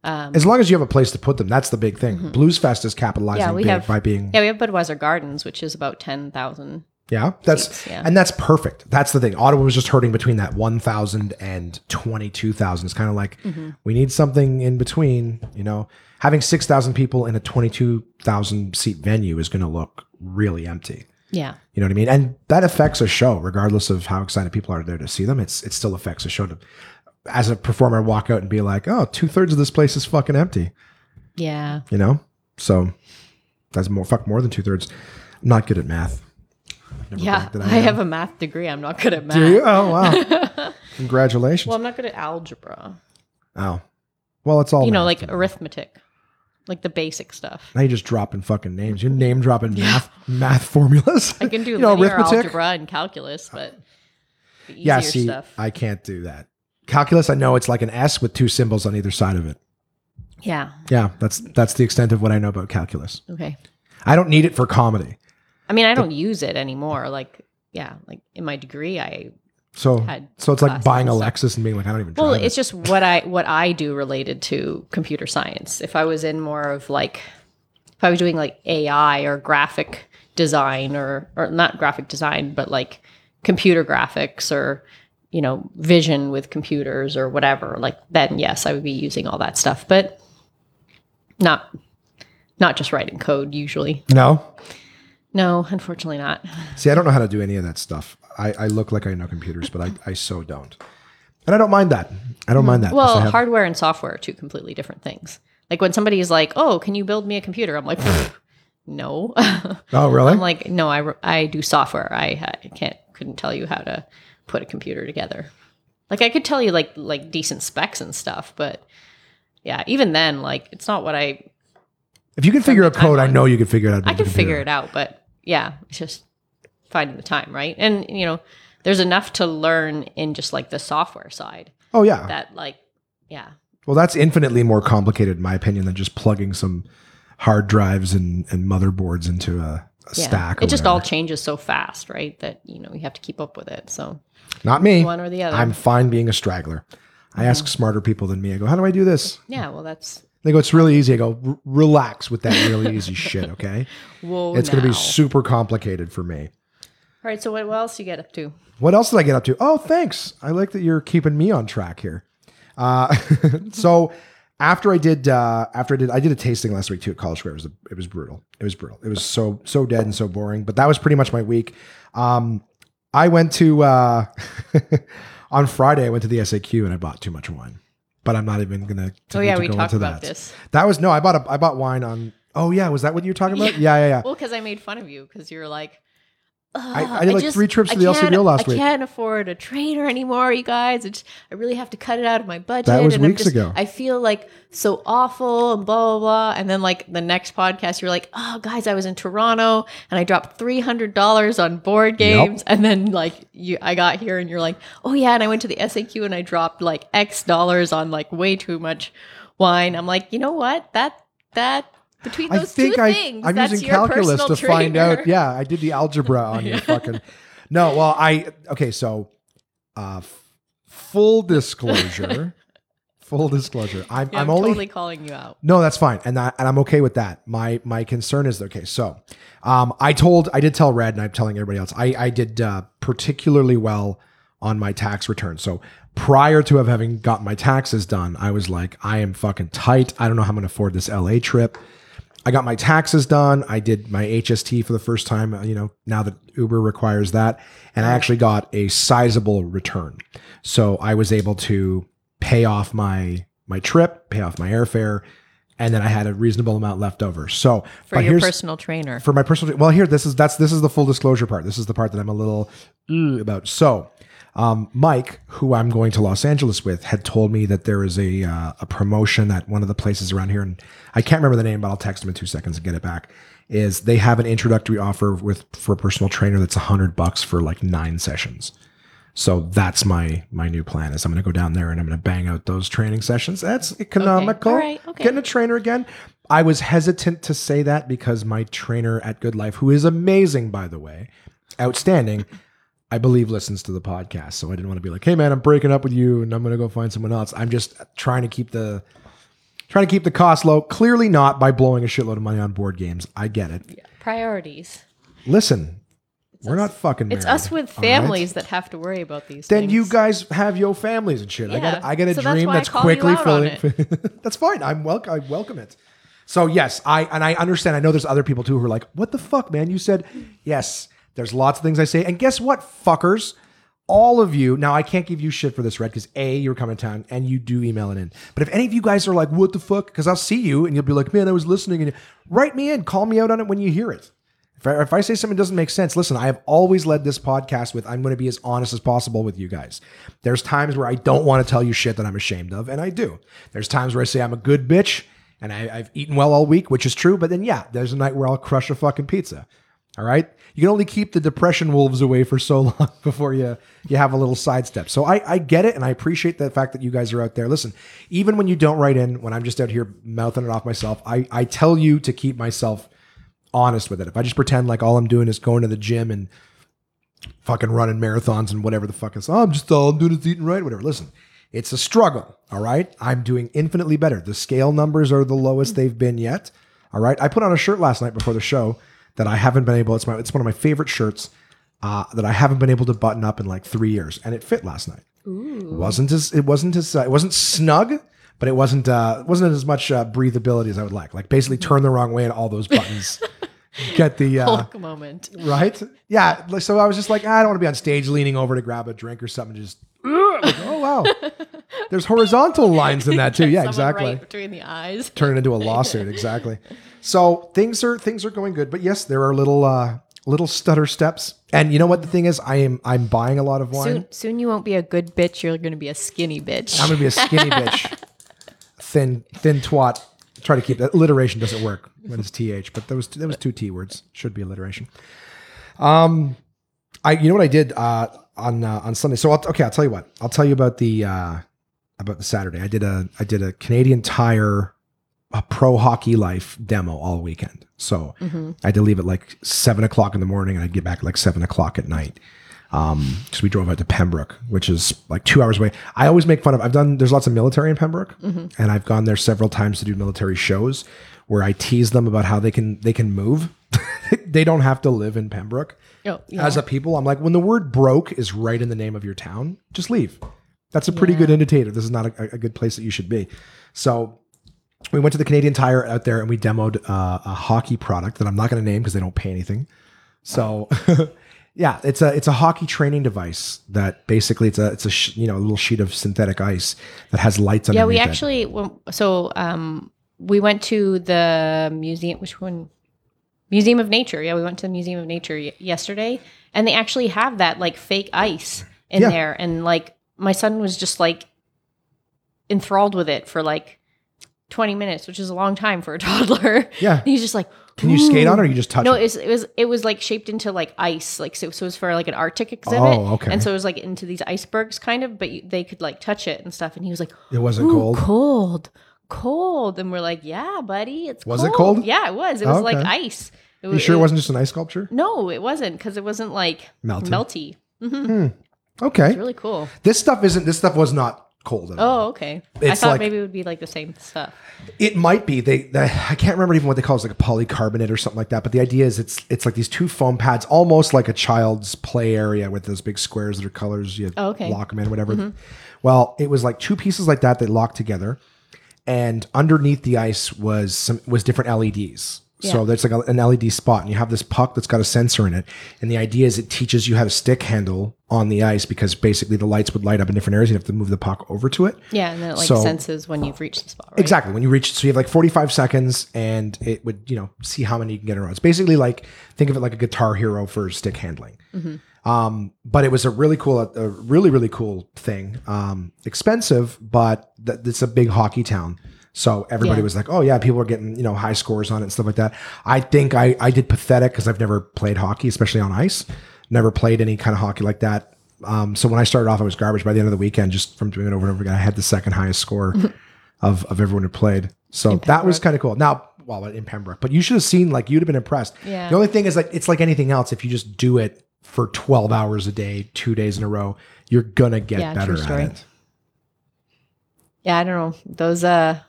Um, as long as you have a place to put them, that's the big thing. Mm-hmm. Bluesfest is capitalizing yeah, we big have, by being. Yeah, we have Budweiser Gardens, which is about ten thousand. Yeah, that's seats, yeah. and that's perfect. That's the thing. Ottawa was just hurting between that one thousand and twenty-two thousand. It's kind of like, mm-hmm. we need something in between, you know. Having six thousand people in a twenty-two thousand seat venue is going to look really empty. Yeah. You know what I mean? And that affects a show, regardless of how excited people are there to see them. It's, it still affects a show to, as a performer, walk out and be like, oh, two thirds of this place is fucking empty. Yeah. You know? So that's more, fuck more than two thirds. I'm not good at math. Never yeah. I, I have a math degree. I'm not good at math. Do you? Oh, wow. Congratulations. Well, I'm not good at algebra. Oh. Well, it's all, you know, like today. Arithmetic. Like the basic stuff. Now you're just dropping fucking names. You're name dropping math math formulas. I can do you know, linear arithmetic? Algebra and calculus, but the easier yeah, see, stuff. I can't do that. Calculus, I know it's like an S with two symbols on either side of it. Yeah. Yeah, that's that's the extent of what I know about calculus. Okay. I don't need it for comedy. I mean, I don't but, use it anymore. Like, yeah, like in my degree, I so had so it's like buying a Lexus and being like, I don't even. Well, it's it. just what I what I do related to computer science. If I was in more of like, if I was doing like A I or graphic design or or not graphic design, but like computer graphics or you know vision with computers or whatever, like then yes, I would be using all that stuff, but not not just writing code usually. No. No, unfortunately not. See, I don't know how to do any of that stuff. I, I look like I know computers, but I, I so don't. And I don't mind that. I don't mm-hmm. mind that. Well, have... hardware and software are two completely different things. Like when somebody is like, oh, can you build me a computer? I'm like, no. Oh, really? I'm like, no, I, I do software. I, I can't couldn't tell you how to put a computer together. Like I could tell you like like decent specs and stuff, but yeah, even then, like it's not what I... If you can figure out code, I know you can figure it out. I can figure it out, but yeah, it's just finding the time, right? And, you know, there's enough to learn in just like the software side. Oh, yeah. That like, yeah. Well, that's infinitely more complicated, in my opinion, than just plugging some hard drives and, and motherboards into a, a yeah. stack. It just all changes so fast, right? That, you know, you have to keep up with it. So not me. One or the other. I'm fine being a straggler. I mm-hmm. ask smarter people than me. I go, how do I do this? Yeah, well, that's... They go, it's really easy. I go, R- relax with that really easy shit, okay? Whoa, it's going to be super complicated for me. All right, so what, what else do you get up to? What else did I get up to? Oh, thanks. I like that you're keeping me on track here. Uh, so after I did, uh, after I did, I did a tasting last week too at College Square. It was, a, it was brutal. It was brutal. It was so, so dead and so boring, but that was pretty much my week. Um, I went to, uh, on Friday, I went to the S A Q and I bought too much wine. But I'm not even gonna. To, oh yeah, to we go talked about that. this. That was no. I bought a. I bought wine on. Oh yeah, was that what you were talking about? Yeah, yeah, yeah. yeah. Well, because I made fun of you because you were like, I, I did I like just, three trips to the L C B O last I week. I can't afford a trainer anymore, you guys. I, just, I really have to cut it out of my budget. That was and weeks just, ago. I feel like so awful and blah blah blah. And then like the next podcast, you're like, oh guys, I was in Toronto and I dropped three hundred dollars on board games. Yep. And then like you, I got here and you're like, oh yeah, and I went to the S A Q and I dropped like X dollars on like way too much wine. I'm like, you know what? That that. Between those I think two I, things, I'm that's using your calculus to trainer. Find out. Yeah, I did the algebra on you. Fucking no. Well, I okay. So, uh, f- full disclosure, full disclosure. I'm, yeah, I'm I'm only totally calling you out. No, that's fine, and I, and I'm okay with that. My my concern is okay. So, um, I told I did tell Red, and I'm telling everybody else. I I did uh, particularly well on my tax return. So prior to having gotten my taxes done, I was like, I am fucking tight. I don't know how I'm going to afford this L A trip. I got my taxes done. I did my H S T for the first time, you know, now that Uber requires that. And I actually got a sizable return. So I was able to pay off my my trip, pay off my airfare, and then I had a reasonable amount left over. So for your personal trainer. For my personal well, here this is that's this is the full disclosure part. This is the part that I'm a little mm, about. So Um, Mike, who I'm going to Los Angeles with, had told me that there is a uh, a promotion at one of the places around here, and I can't remember the name, but I'll text him in two seconds and get it back. Is they have an introductory offer with for a personal trainer that's a hundred bucks for like nine sessions. So that's my my new plan is I'm going to go down there and I'm going to bang out those training sessions. That's economical. Okay. Right. Okay. Getting a trainer again. I was hesitant to say that because my trainer at Good Life, who is amazing by the way, outstanding. I believe listens to the podcast. So I didn't want to be like, hey man, I'm breaking up with you and I'm going to go find someone else. I'm just trying to keep the, trying to keep the cost low. Clearly not by blowing a shitload of money on board games. I get it. Yeah. Priorities. Listen, it's we're us. not fucking married. It's us with families right? that have to worry about these then things. Then you guys have your families and shit. Yeah. I got I got a so dream that's, that's quickly filling. That's fine. I'm welcome. I welcome it. So yes, I, and I understand. I know there's other people too who are like, what the fuck, man? You said, yes, There's lots of things I say. And guess what, fuckers? All of you, now I can't give you shit for this, Red, because A, you're coming to town and you do email it in. But if any of you guys are like, what the fuck? Because I'll see you and you'll be like, man, I was listening. And write me in, call me out on it when you hear it. If I, if I say something that doesn't make sense, listen, I have always led this podcast with, I'm going to be as honest as possible with you guys. There's times where I don't want to tell you shit that I'm ashamed of, and I do. There's times where I say I'm a good bitch and I, I've eaten well all week, which is true. But then, yeah, there's a night where I'll crush a fucking pizza. All right. You can only keep the depression wolves away for so long before you, you have a little sidestep. So I, I get it. And I appreciate the fact that you guys are out there. Listen, even when you don't write in, when I'm just out here mouthing it off myself, I, I tell you to keep myself honest with it. If I just pretend like all I'm doing is going to the gym and fucking running marathons and whatever the fuck is, oh, I'm just all I'm doing is eating right, whatever. Listen, it's a struggle. All right. I'm doing infinitely better. The scale numbers are the lowest they've been yet. All right. I put on a shirt last night before the show that I haven't been able, it's my, it's one of my favorite shirts uh, that I haven't been able to button up in like three years, and it fit last night. Ooh. It wasn't as, it wasn't as, uh, it wasn't snug, but it wasn't, uh, wasn't as much uh, breathability as I would like. Like basically turn the wrong way at all those buttons. Get the uh, Hulk moment, right? Yeah. So I was just like, ah, I don't want to be on stage leaning over to grab a drink or something. Just like, oh wow, there's horizontal lines in that too. Yeah, exactly. Right between the eyes. Turn it into a lawsuit. Exactly. So things are things are going good, but yes, there are little uh, little stutter steps. And you know what the thing is, I am I'm buying a lot of wine. Soon, soon you won't be a good bitch. You're going to be a skinny bitch. I'm going to be a skinny bitch, thin thin twat. Try to keep that alliteration doesn't work when it's th, but there was there was two t words. Should be alliteration. Um, I you know what I did uh on uh, on Sunday. So I'll, okay, I'll tell you what. I'll tell you about the uh about the Saturday. I did a I did a Canadian Tire. A Pro Hockey Life demo all weekend. So mm-hmm. I had to leave at like seven o'clock in the morning and I'd get back at like seven o'clock at night. Um, so we drove out to Pembroke, which is like two hours away. I always make fun of, I've done, there's lots of military in Pembroke mm-hmm. and I've gone there several times to do military shows where I tease them about how they can, they can move. They don't have to live in Pembroke. Oh, yeah. As a people, I'm like, when the word broke is right in the name of your town, just leave. That's a pretty yeah. good indicator. This is not a, a good place that you should be. So we went to the Canadian Tire out there and we demoed uh, a hockey product that I'm not going to name because they don't pay anything. So yeah, it's a, it's a hockey training device that basically it's a, it's a, sh- you know, a little sheet of synthetic ice that has lights on it. Yeah, we actually, well, so um, we went to the museum, which one? Museum of Nature. Yeah. We went to the Museum of Nature y- yesterday and they actually have that like fake ice in yeah. there. And like, my son was just like enthralled with it for like, twenty minutes, which is a long time for a toddler. Yeah. And he's just like, ooh. Can you skate on it or you just touch no, it? No, it was, it was, it was like shaped into like ice. Like, so, so it was for like an Arctic exhibit. Oh, okay. And so it was like into these icebergs kind of, but you, they could like touch it and stuff. And he was like, it wasn't cold. Cold, cold. And we're like, yeah, buddy, it's was cold. Was it cold? Yeah, it was. It was oh, okay. like ice. It was, you sure it, it wasn't just an ice sculpture? No, it wasn't. Cause it wasn't like melted. melty. Mm-hmm. Mm. Okay. It's really cool. This stuff isn't, this stuff was not cold at all. Oh, okay. It's I thought like, maybe it would be like the same stuff. It might be. They, they I can't remember even what they call it. It's like a polycarbonate or something like that. But the idea is it's it's like these two foam pads, almost like a child's play area with those big squares that are colors. You oh, okay. lock them in, whatever. Mm-hmm. Well, it was like two pieces like that that locked together, and underneath the ice was some was different L E Ds. Yeah. So there's like a, an L E D spot, and you have this puck that's got a sensor in it. And the idea is it teaches you how to stick handle on the ice because basically the lights would light up in different areas. You have to move the puck over to it. Yeah, and then it like so, senses when you've reached the spot, right? Exactly. When you reach, so you have like forty-five seconds, and it would, you know, see how many you can get around. It's basically like, think of it like a Guitar Hero for stick handling. Mm-hmm. Um, but it was a really cool, a really, really cool thing. Um, expensive, but th- it's a big hockey town. So everybody yeah. was like, oh yeah, people are getting, you know, high scores on it and stuff like that. I think I, I did pathetic because I've never played hockey, especially on ice. Never played any kind of hockey like that. Um, so when I started off, I was garbage. By the end of the weekend, just from doing it over and over again, I had the second highest score of, of everyone who played. So that was kind of cool. Now, well, in Pembroke, but you should have seen, like, you'd have been impressed. Yeah. The only thing is, like, it's like anything else. If you just do it for twelve hours a day, two days in a row, you're going to get yeah, better at it. Yeah, I don't know. Those, uh,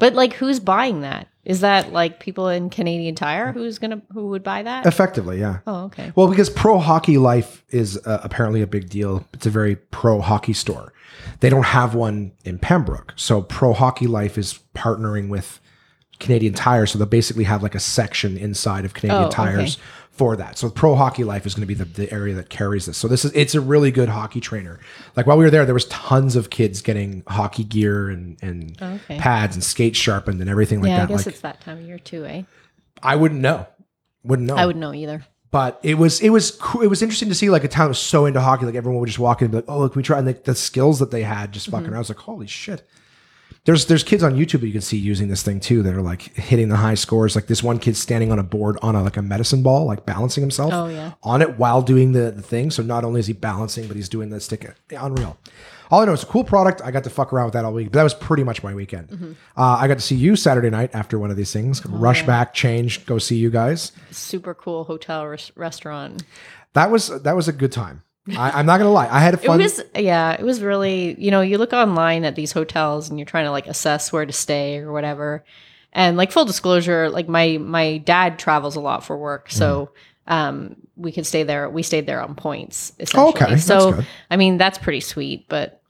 but like, who's buying that? Is that like people in Canadian Tire who's gonna who would buy that? Effectively, yeah. Oh, okay. Well, because Pro Hockey Life is uh, apparently a big deal. It's a very pro hockey store. They don't have one in Pembroke, so Pro Hockey Life is partnering with Canadian Tire, so they'll basically have like a section inside of Canadian oh, Tires okay. for that. So Pro Hockey Life is going to be the, the area that carries this. So this is, it's a really good hockey trainer. Like while we were there, there was tons of kids getting hockey gear and, and oh, okay. pads and skates sharpened and everything like yeah, that. I guess like, it's that time of year too, eh? I wouldn't know. Wouldn't know. I wouldn't know either. But it was, it was cool. It was interesting to see like a town that was so into hockey. Like everyone would just walk in and be like, oh, look, we try. And like the skills that they had just fucking mm-hmm. around. I was like, holy shit. There's there's kids on YouTube that you can see using this thing too that are like hitting the high scores. Like this one kid's standing on a board on a, like a medicine ball, like balancing himself oh, yeah. on it while doing the, the thing. So not only is he balancing, but he's doing the stick. Unreal. All I know is a cool product. I got to fuck around with that all week. But that was pretty much my weekend. Mm-hmm. uh, I got to see you Saturday night after one of these things. Oh, Rush yeah. back, change, go see you guys. Super cool hotel res- restaurant. That was that was a good time. I, I'm not going to lie. I had a fun. It was, yeah, it was really, you know, you look online at these hotels and you're trying to like assess where to stay or whatever. And like full disclosure, like my, my dad travels a lot for work. So, mm. um, we could stay there. We stayed there on points. Essentially. Okay. So, I mean, that's pretty sweet, but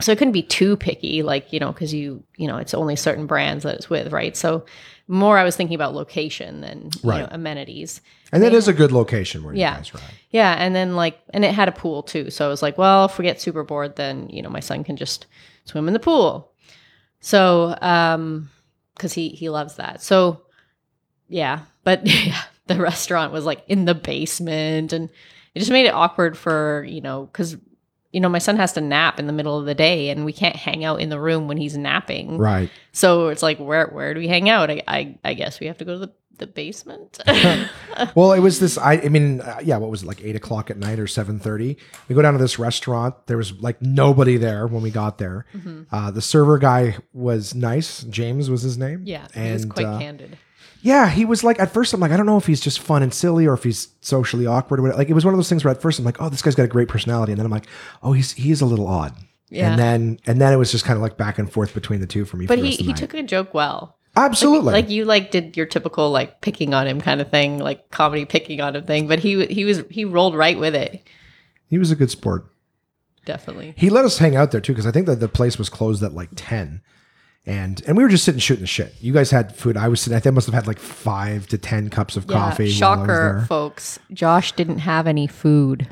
so it couldn't be too picky, like, you know, cause you, you know, it's only certain brands that it's with. Right. So more I was thinking about location than right. you know, amenities. And it is a good location where you yeah. guys ride. Yeah. And then like, and it had a pool too. So I was like, well, if we get super bored, then, you know, my son can just swim in the pool. So, um, cause he, he loves that. So yeah, but the restaurant was like in the basement and it just made it awkward for, you know, cause you know, my son has to nap in the middle of the day and we can't hang out in the room when he's napping. Right. So it's like, where, where do we hang out? I, I, I guess we have to go to the, the basement. Well, it was this, I, I mean, uh, yeah, what was it, like eight o'clock at night or seven thirty? We go down to this restaurant. There was like nobody there when we got there. Mm-hmm. Uh, the server guy was nice. James was his name. Yeah. And he was quite uh, candid. Yeah, he was like, at first I'm like, I don't know if he's just fun and silly or if he's socially awkward or whatever. Like, it was one of those things where at first I'm like, oh, this guy's got a great personality. And then I'm like, oh, he's he's a little odd. Yeah. And then and then it was just kind of like back and forth between the two for me. But he, he took a joke well. Absolutely. Like, like you like did your typical like picking on him kind of thing, like comedy picking on him thing. But he he was he rolled right with it. He was a good sport. Definitely. He let us hang out there too, because I think that the place was closed at like ten. And and we were just sitting shooting the shit. You guys had food. I was sitting. I think I must have had like five to ten cups of yeah, coffee. Shocker, folks. Josh didn't have any food.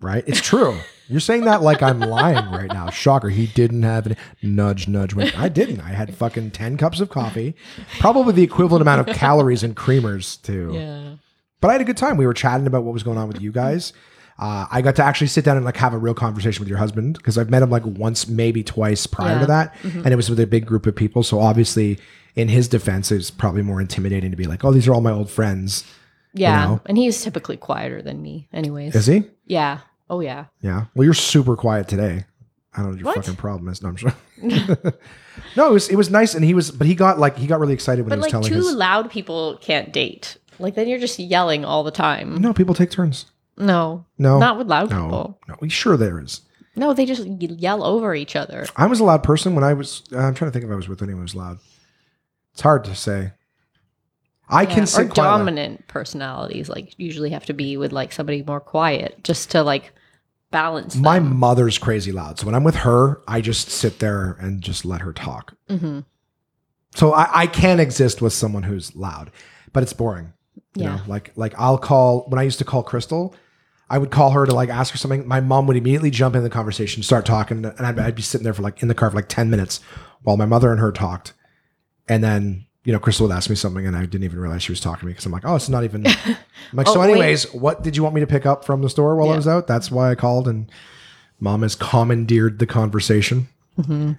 Right? It's true. You're saying that like I'm lying right now. Shocker. He didn't have any. Nudge, nudge. Wink. I didn't. I had fucking ten cups of coffee. Probably the equivalent amount of calories and creamers too. Yeah. But I had a good time. We were chatting about what was going on with you guys. Uh, I got to actually sit down and like have a real conversation with your husband because I've met him like once, maybe twice prior yeah. to that. Mm-hmm. And it was with a big group of people. So obviously in his defense, it's probably more intimidating to be like, oh, these are all my old friends. Yeah. You know? And he's typically quieter than me anyways. Is he? Yeah. Oh yeah. Yeah. Well, you're super quiet today. I don't know what your what? fucking problem is. No, I'm sure. No, it was, it was nice. And he was, but he got like, he got really excited when but he was like, telling us. But like too loud people can't date. Like then you're just yelling all the time. No, people take turns. No, no, not with loud no, people. No, sure there is. No, they just yell over each other. I was a loud person when I was, uh, I'm trying to think if I was with anyone who was loud. It's hard to say. I yeah, can sit or quietly. Dominant personalities like usually have to be with like somebody more quiet just to like balance them. My mother's crazy loud. So when I'm with her, I just sit there and just let her talk. Mm-hmm. So I, I can exist with someone who's loud, but it's boring. You yeah. know, like, like I'll call, when I used to call Crystal, I would call her to like ask her something. My mom would immediately jump into the conversation, start talking. And I'd, I'd be sitting there for like in the car for like ten minutes while my mother and her talked. And then, you know, Crystal would ask me something and I didn't even realize she was talking to me because I'm like, oh, it's not even. I'm like, oh, so anyways, wait. What did you want me to pick up from the store while yeah. I was out? That's why I called. And mom has commandeered the conversation. Mm-hmm.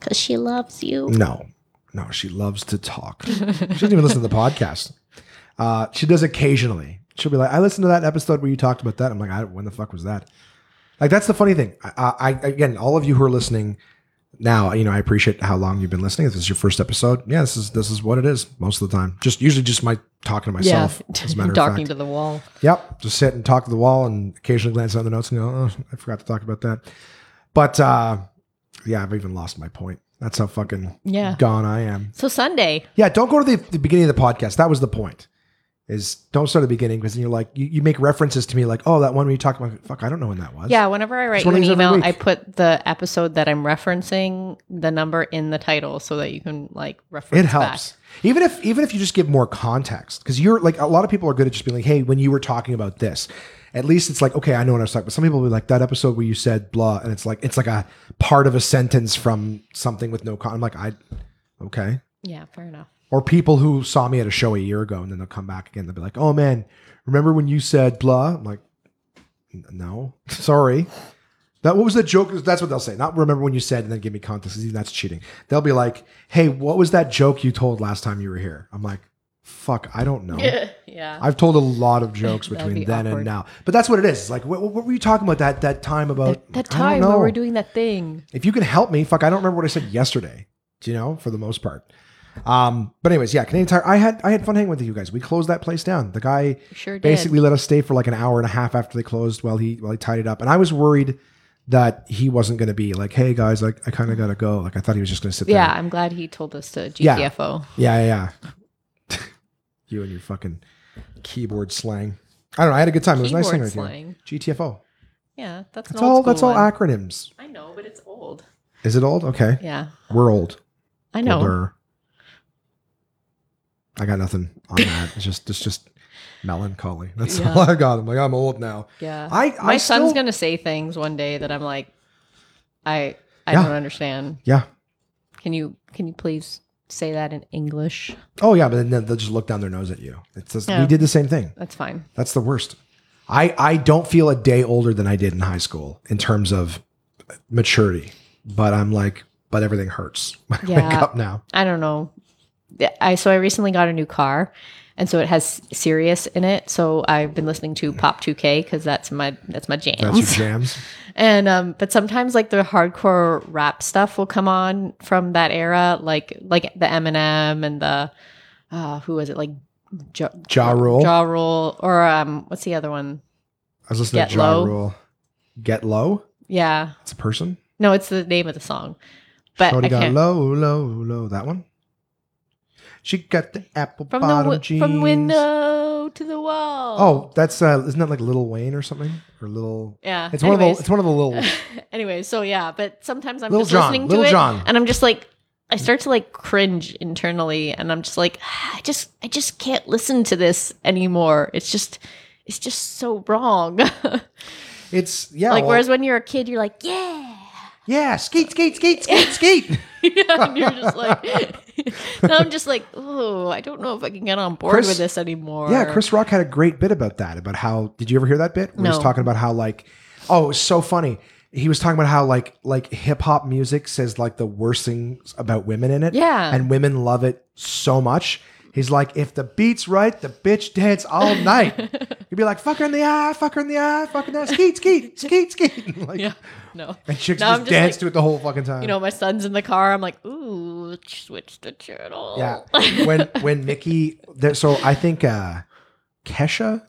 Cause she loves you. No, no, she loves to talk. She doesn't even listen to the podcast. Uh, she does occasionally. She'll be like, I listened to that episode where you talked about that. I'm like, I, when the fuck was that? Like, that's the funny thing. I, I, again, all of you who are listening now, you know, I appreciate how long you've been listening. If this is your first episode, yeah, this is, this is what it is most of the time. Just usually just my talking to myself. Yeah, as a matter of fact. Talking to the wall. Yep. Just sit and talk to the wall and occasionally glance down the notes and go, oh, I forgot to talk about that. But, uh, yeah, I've even lost my point. That's how fucking yeah. gone I am. So Sunday. Yeah. Don't go to the, the beginning of the podcast. That was the point. is don't start at the beginning, because you're like, you, you make references to me like, oh, that one where you talk about, fuck, I don't know when that was. Yeah, whenever I write you an email, I put the episode that I'm referencing, the number in the title so that you can like reference it helps. Back. Even if, even if you just give more context, because you're like, a lot of people are good at just being like, hey, when you were talking about this, at least it's like, okay, I know what I was talking about. Some people will be like, that episode where you said blah, and it's like, it's like a part of a sentence from something with no con. I'm like, I, okay. Yeah, fair enough. Or people who saw me at a show a year ago, and then they'll come back again. They'll be like, oh, man, remember when you said blah? I'm like, no, sorry. That What was the joke? That's what they'll say. Not remember when you said and then give me context. Even that's cheating. They'll be like, hey, what was that joke you told last time you were here? I'm like, fuck, I don't know. Yeah, I've told a lot of jokes between be then awkward. And now. But that's what it is. It's like, what, what were you talking about that, that time about? That, that time where we were doing that thing. If you can help me, fuck, I don't remember what I said yesterday. Do you know, for the most part. Um, but anyways, yeah, Canadian Tire. I had I had fun hanging with you guys. We closed that place down. The guy sure basically let us stay for like an hour and a half after they closed while he while he tied it up. And I was worried that he wasn't going to be like, "Hey guys, like I kind of gotta go." Like I thought he was just going to sit yeah, there. Yeah, I'm glad he told us to G T F O. Yeah, yeah, yeah. You and your fucking keyboard slang. I don't know. I had a good time. It was keyboard nice hanging slang. With you. G T F O. Yeah, that's, that's an old all. That's one. All acronyms. I know, but it's old. Is it old? Okay. Yeah, we're old. I know. Older. I got nothing on that. It's just, it's just melancholy. That's yeah. all I got. I'm like, I'm old now. Yeah. I, I My still... son's going to say things one day that I'm like, I, I yeah. don't understand. Yeah. Can you, can you please say that in English? Oh yeah. But then they'll just look down their nose at you. It's just, yeah. We did the same thing. That's fine. That's the worst. I, I don't feel a day older than I did in high school in terms of maturity, but I'm like, but everything hurts when yeah. I wake up now. I don't know. I so I recently got a new car, and so it has Sirius in it. So I've been listening to Pop two K because that's my that's my jams. That's your jams. And um, but sometimes like the hardcore rap stuff will come on from that era, like like the Eminem and the uh, who was it like Ja, ja Rule, Ja Rule, or um, what's the other one? I was listening Get to Ja Rule. Get Low. Yeah, it's a person. No, it's the name of the song. But Shorty I got can't. Low, low, low. That one. She got the apple from bottom the w- jeans. From window to the wall. Oh, that's uh, isn't that like Lil Wayne or something? Or Lil Yeah. It's Anyways. one of the it's one of the little Anyway, so yeah, but sometimes I'm Lil just John. listening to Lil it John. And I'm just like I start to like cringe internally and I'm just like I just I just can't listen to this anymore. It's just it's just so wrong. It's yeah. Like well, whereas when you're a kid you're like, yeah. Yeah, skeet, skeet, skeet, skeet, skeet. Yeah, and you're just like, now I'm just like, oh, I don't know if I can get on board Chris, with this anymore. Yeah, Chris Rock had a great bit about that, about how, did you ever hear that bit? Where no. He was talking about how like, oh, it was so funny. He was talking about how like like hip hop music says like the worst things about women in it. Yeah. And women love it so much. He's like, if the beat's right, the bitch dance all night. You'd be like, fuck her in the eye, fuck her in the eye, fuck her in the eye, skeet, skeet, skeet, skeet. Like, yeah, no. And chicks now just dance like, to it the whole fucking time. You know, my son's in the car. I'm like, ooh, switch the channel. Yeah. When when Mickey, there, so I think uh, Kesha,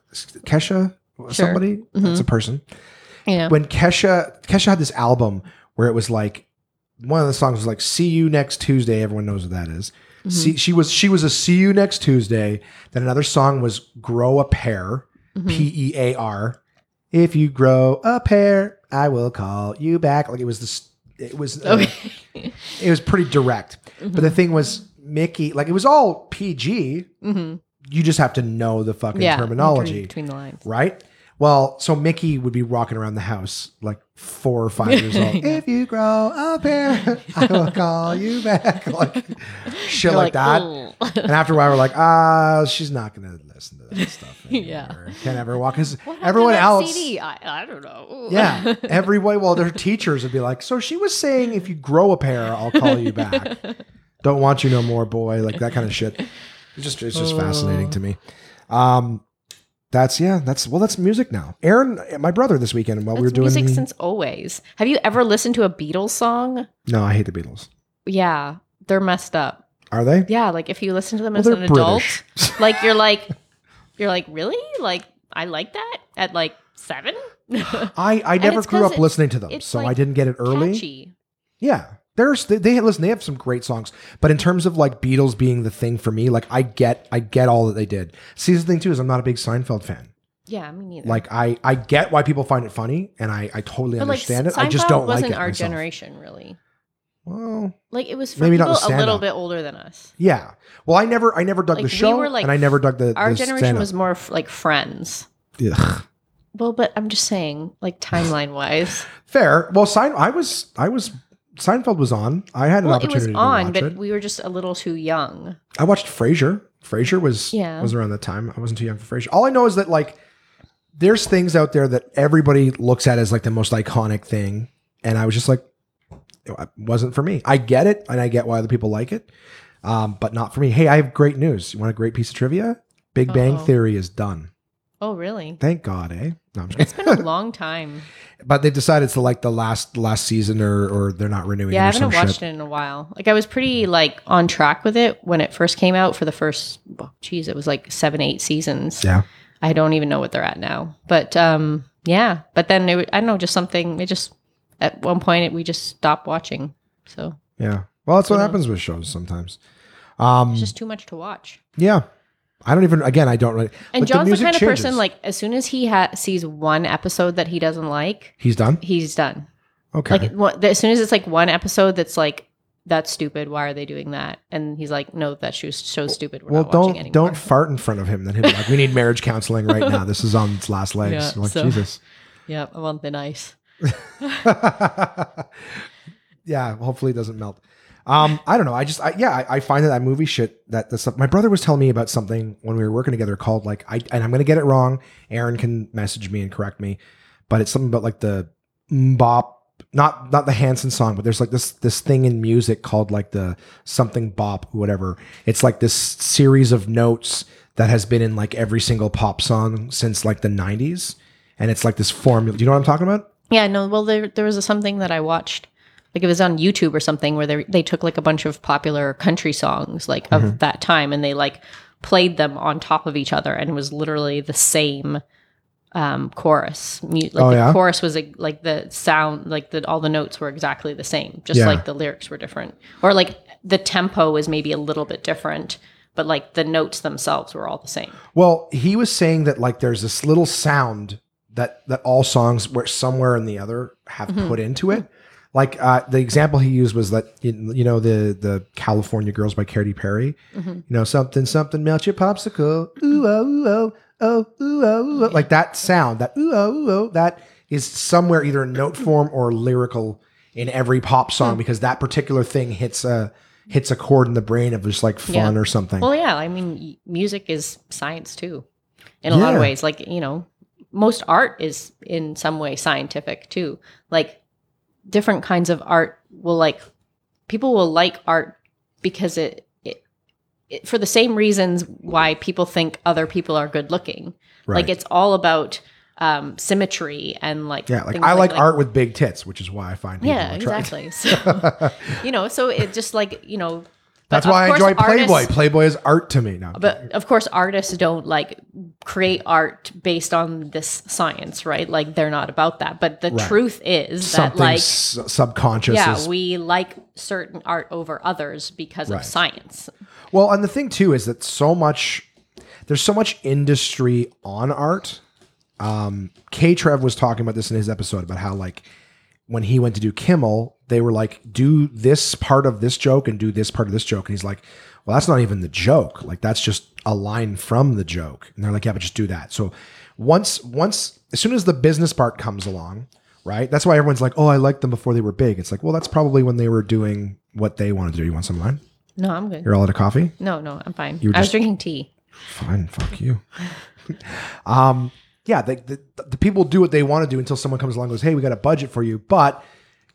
Kesha, sure. somebody, mm-hmm. that's a person. Yeah. When Kesha, Kesha had this album where it was like, one of the songs was like, see you next Tuesday. Everyone knows what that is. Mm-hmm. See, she was she was a see you next Tuesday. Then another song was grow a pair, mm-hmm. P E A R. If you grow a pair, I will call you back. Like it was this, it was uh, okay. It was pretty direct. Mm-hmm. But the thing was, Mickey, like it was all P G. Mm-hmm. You just have to know the fucking yeah, terminology between the lines, right? Well, so Mickey would be rocking around the house like four or five years old. Yeah. If you grow up here, I will call you back. Like shit like, like that. Ooh. And after a while, we're like, ah, uh, she's not going to listen to that stuff anymore. Yeah. Can't ever walk. Because everyone else. C D? I, I don't know. Yeah. Everybody, well, their teachers would be like, so she was saying, if you grow a pair, I'll call you back. Don't want you no more, boy. Like that kind of shit. It's just, it's just oh. fascinating to me. Um, That's, yeah, that's, well, that's music now. Aaron, my brother this weekend, while that's we were doing... music since always. Have you ever listened to a Beatles song? No, I hate the Beatles. Yeah, they're messed up. Are they? Yeah, like if you listen to them well, as an British. adult, like you're like, you're like, really? Like, I like that at like seven? I, I never grew up listening to them, so like I didn't get it early. Catchy. Yeah. There's they, they listen. They have some great songs, but in terms of like Beatles being the thing for me, like I get, I get all that they did. See, the thing too is I'm not a big Seinfeld fan. Yeah, me neither. Like I, I get why people find it funny, and I, I totally but understand like, it. Seinfeld I just don't like it. Wasn't our myself. Generation really? Well, like it was for maybe people not a little bit older than us. Yeah. Well, I never, I never dug like, the show, we were like, and I never dug the. Our the generation stand-up. Was more like Friends. Ugh. Well, but I'm just saying, like timeline wise. Fair. Well, Sein, I was, I was. Seinfeld was on. I had an well, opportunity to watch it. It was on, but it. We were just a little too young. I watched Frasier. Frasier was yeah. was around that time. I wasn't too young for Frasier. All I know is that like there's things out there that everybody looks at as like the most iconic thing, and I was just like, it wasn't for me. I get it, and I get why other people like it, um, but not for me. Hey, I have great news. You want a great piece of trivia? Big Bang Uh-oh. Theory is done. Oh, really? Thank God, eh? No, I'm just it's been a long time. But they've decided it's like the last last season or or they're not renewing it. Yeah, I haven't watched shit. It in a while. Like I was pretty like on track with it when it first came out for the first, well, geez, it was like seven, eight seasons. Yeah. I don't even know what they're at now. But um, yeah, but then it, I don't know, just something, it just, at one point it, we just stopped watching. So. Yeah. Well, that's what know. happens with shows sometimes. Um, it's just too much to watch. Yeah. I don't even, again, I don't really. And like John's the, the kind of changes. person, like, as soon as he ha- sees one episode that he doesn't like. He's done? He's done. Okay. Like, one, as soon as it's like one episode that's like, that's stupid. Why are they doing that? And he's like, no, that show's so stupid. We're well, not don't, watching anymore. Well, don't fart in front of him. Then he'll be like, we need marriage counseling right now. This is on its last legs. Yeah, I'm like, so, Jesus. Yeah, I'm on thin ice. Yeah, hopefully it doesn't melt. Um, I don't know. I just, I, yeah, I, I find that that movie shit, that the stuff, my brother was telling me about something when we were working together called like, I, and I'm going to get it wrong. Aaron can message me and correct me, but it's something about like the bop, not, not the Hanson song, but there's like this, this thing in music called like the something bop, whatever. It's like this series of notes that has been in like every single pop song since like the nineties. And it's like this formula. Do you know what I'm talking about? Yeah, no. Well, there, there was a, something that I watched. Like it was on YouTube or something where they they took like a bunch of popular country songs like of mm-hmm. that time and they like played them on top of each other and it was literally the same um, chorus. Like oh, the yeah? chorus was like, like the sound, like the, all the notes were exactly the same, just yeah. like the lyrics were different. Or like the tempo was maybe a little bit different, but like the notes themselves were all the same. Well, he was saying that like there's this little sound that, that all songs were somewhere and the other have mm-hmm. put into it. Like uh, the example he used was that, you know, the the California Girls by Katy Perry, mm-hmm. you know, something, something, melt your popsicle. Ooh, oh, ooh, oh, oh, ooh, oh, ooh. Like that sound, that ooh, oh, ooh, oh, that is somewhere either in note form or lyrical in every pop song mm-hmm. because that particular thing hits a, hits a chord in the brain of just like fun yeah. or something. Well, yeah. I mean, music is science too in a yeah. lot of ways. Like, you know, most art is in some way scientific too. Like, different kinds of art will like people will like art because it, it, it for the same reasons why people think other people are good looking. Right. Like it's all about um, symmetry and like yeah, like I like, like art like, with big tits, which is why I find people yeah, attractive. Exactly. So, you know, so it just like you know. That's why I enjoy Playboy. Artists, Playboy is art to me now. But of course, artists don't like create art based on this science, right? Like they're not about that. But the right. truth is Something that like s- subconscious. Yeah, is, we like certain art over others because right. of science. Well, and the thing too is that so much there's so much industry on art. Um, K. Trev was talking about this in his episode about how like when he went to do Kimmel. They were like, do this part of this joke and do this part of this joke. And he's like, well, that's not even the joke. Like, that's just a line from the joke. And they're like, yeah, but just do that. So once, once, as soon as the business part comes along, right? That's why everyone's like, oh, I liked them before they were big. It's like, well, that's probably when they were doing what they wanted to do. You want some line? No, I'm good. You're all out of coffee? No, no, I'm fine. You were I was drinking tea. Fine. Fuck you. um, yeah. The, the, the people do what they want to do until someone comes along and goes, hey, we got a budget for you. But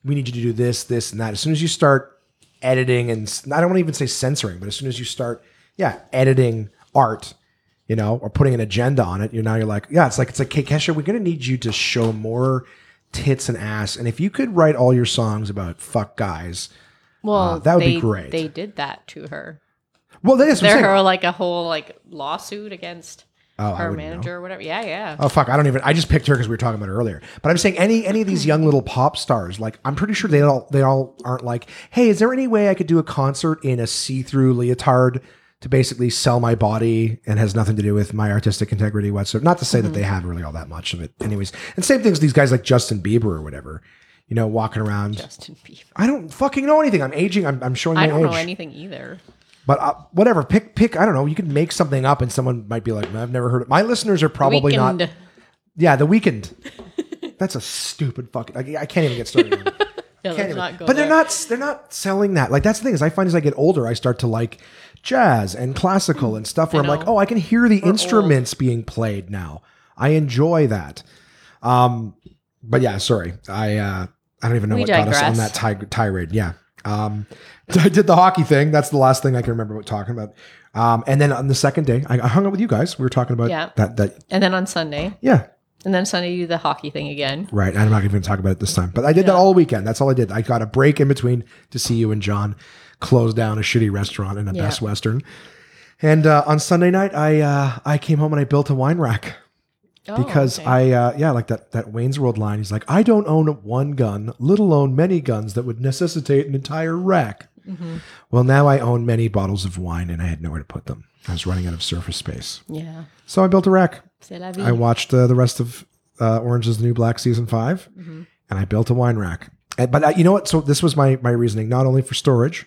we need you to do this, this, and that. As soon as you start editing, and I don't want to even say censoring, but as soon as you start, yeah, editing art, you know, or putting an agenda on it, you're now you're like, yeah, it's like it's like, hey, Kesha, we're gonna need you to show more tits and ass, and if you could write all your songs about fuck guys, well, uh, that would they, be great. They did that to her. Well, that is there are like a whole like lawsuit against. Oh, her manager know. or whatever. Yeah, yeah. Oh, fuck. I don't even... I just picked her because we were talking about her earlier. But I'm saying any any of these young little pop stars, like, I'm pretty sure they all they all aren't like, hey, is there any way I could do a concert in a see-through leotard to basically sell my body and has nothing to do with my artistic integrity whatsoever? Not to say mm-hmm. that they have really all that much of it. Anyways. And same things these guys like Justin Bieber or whatever, you know, walking around. Justin Bieber. I don't fucking know anything. I'm aging. I'm, I'm showing my age. I don't age. know anything either. But uh, whatever, pick, pick, I don't know. You could make something up and someone might be like, I've never heard of it. My listeners are probably Weekend. not. Yeah, The Weeknd. That's a stupid fucking, I, I can't even get started. On it. Yeah, can't even. Not go but there. they're not, they're not selling that. Like, that's the thing is I find as I get older, I start to like jazz and classical and stuff where I'm like, oh, I can hear the We're instruments old. being played now. I enjoy that. Um, but yeah, sorry. I, uh, I don't even know we what digress. got us on that tir- tirade. Yeah. Um, I did the hockey thing. That's the last thing I can remember about talking about. Um, and then on the second day, I, I hung out with you guys. We were talking about yeah. that, that. And then on Sunday. Yeah. And then Sunday, you do the hockey thing again. Right. I'm not even going to talk about it this time. But I did yeah. that all weekend. That's all I did. I got a break in between to see you and John close down a shitty restaurant in a yeah. Best Western. And uh, on Sunday night, I uh, I came home and I built a wine rack. Oh, because okay. I, uh, yeah, like that, that Wayne's World line. He's like, I don't own one gun, let alone many guns that would necessitate an entire rack. Mm-hmm. Well, now I own many bottles of wine and I had nowhere to put them. I was running out of surface space. Yeah. So I built a rack. C'est la vie. I watched uh, the rest of uh, Orange is the New Black season five mm-hmm. and I built a wine rack. And, but uh, you know what? So this was my, my reasoning, not only for storage,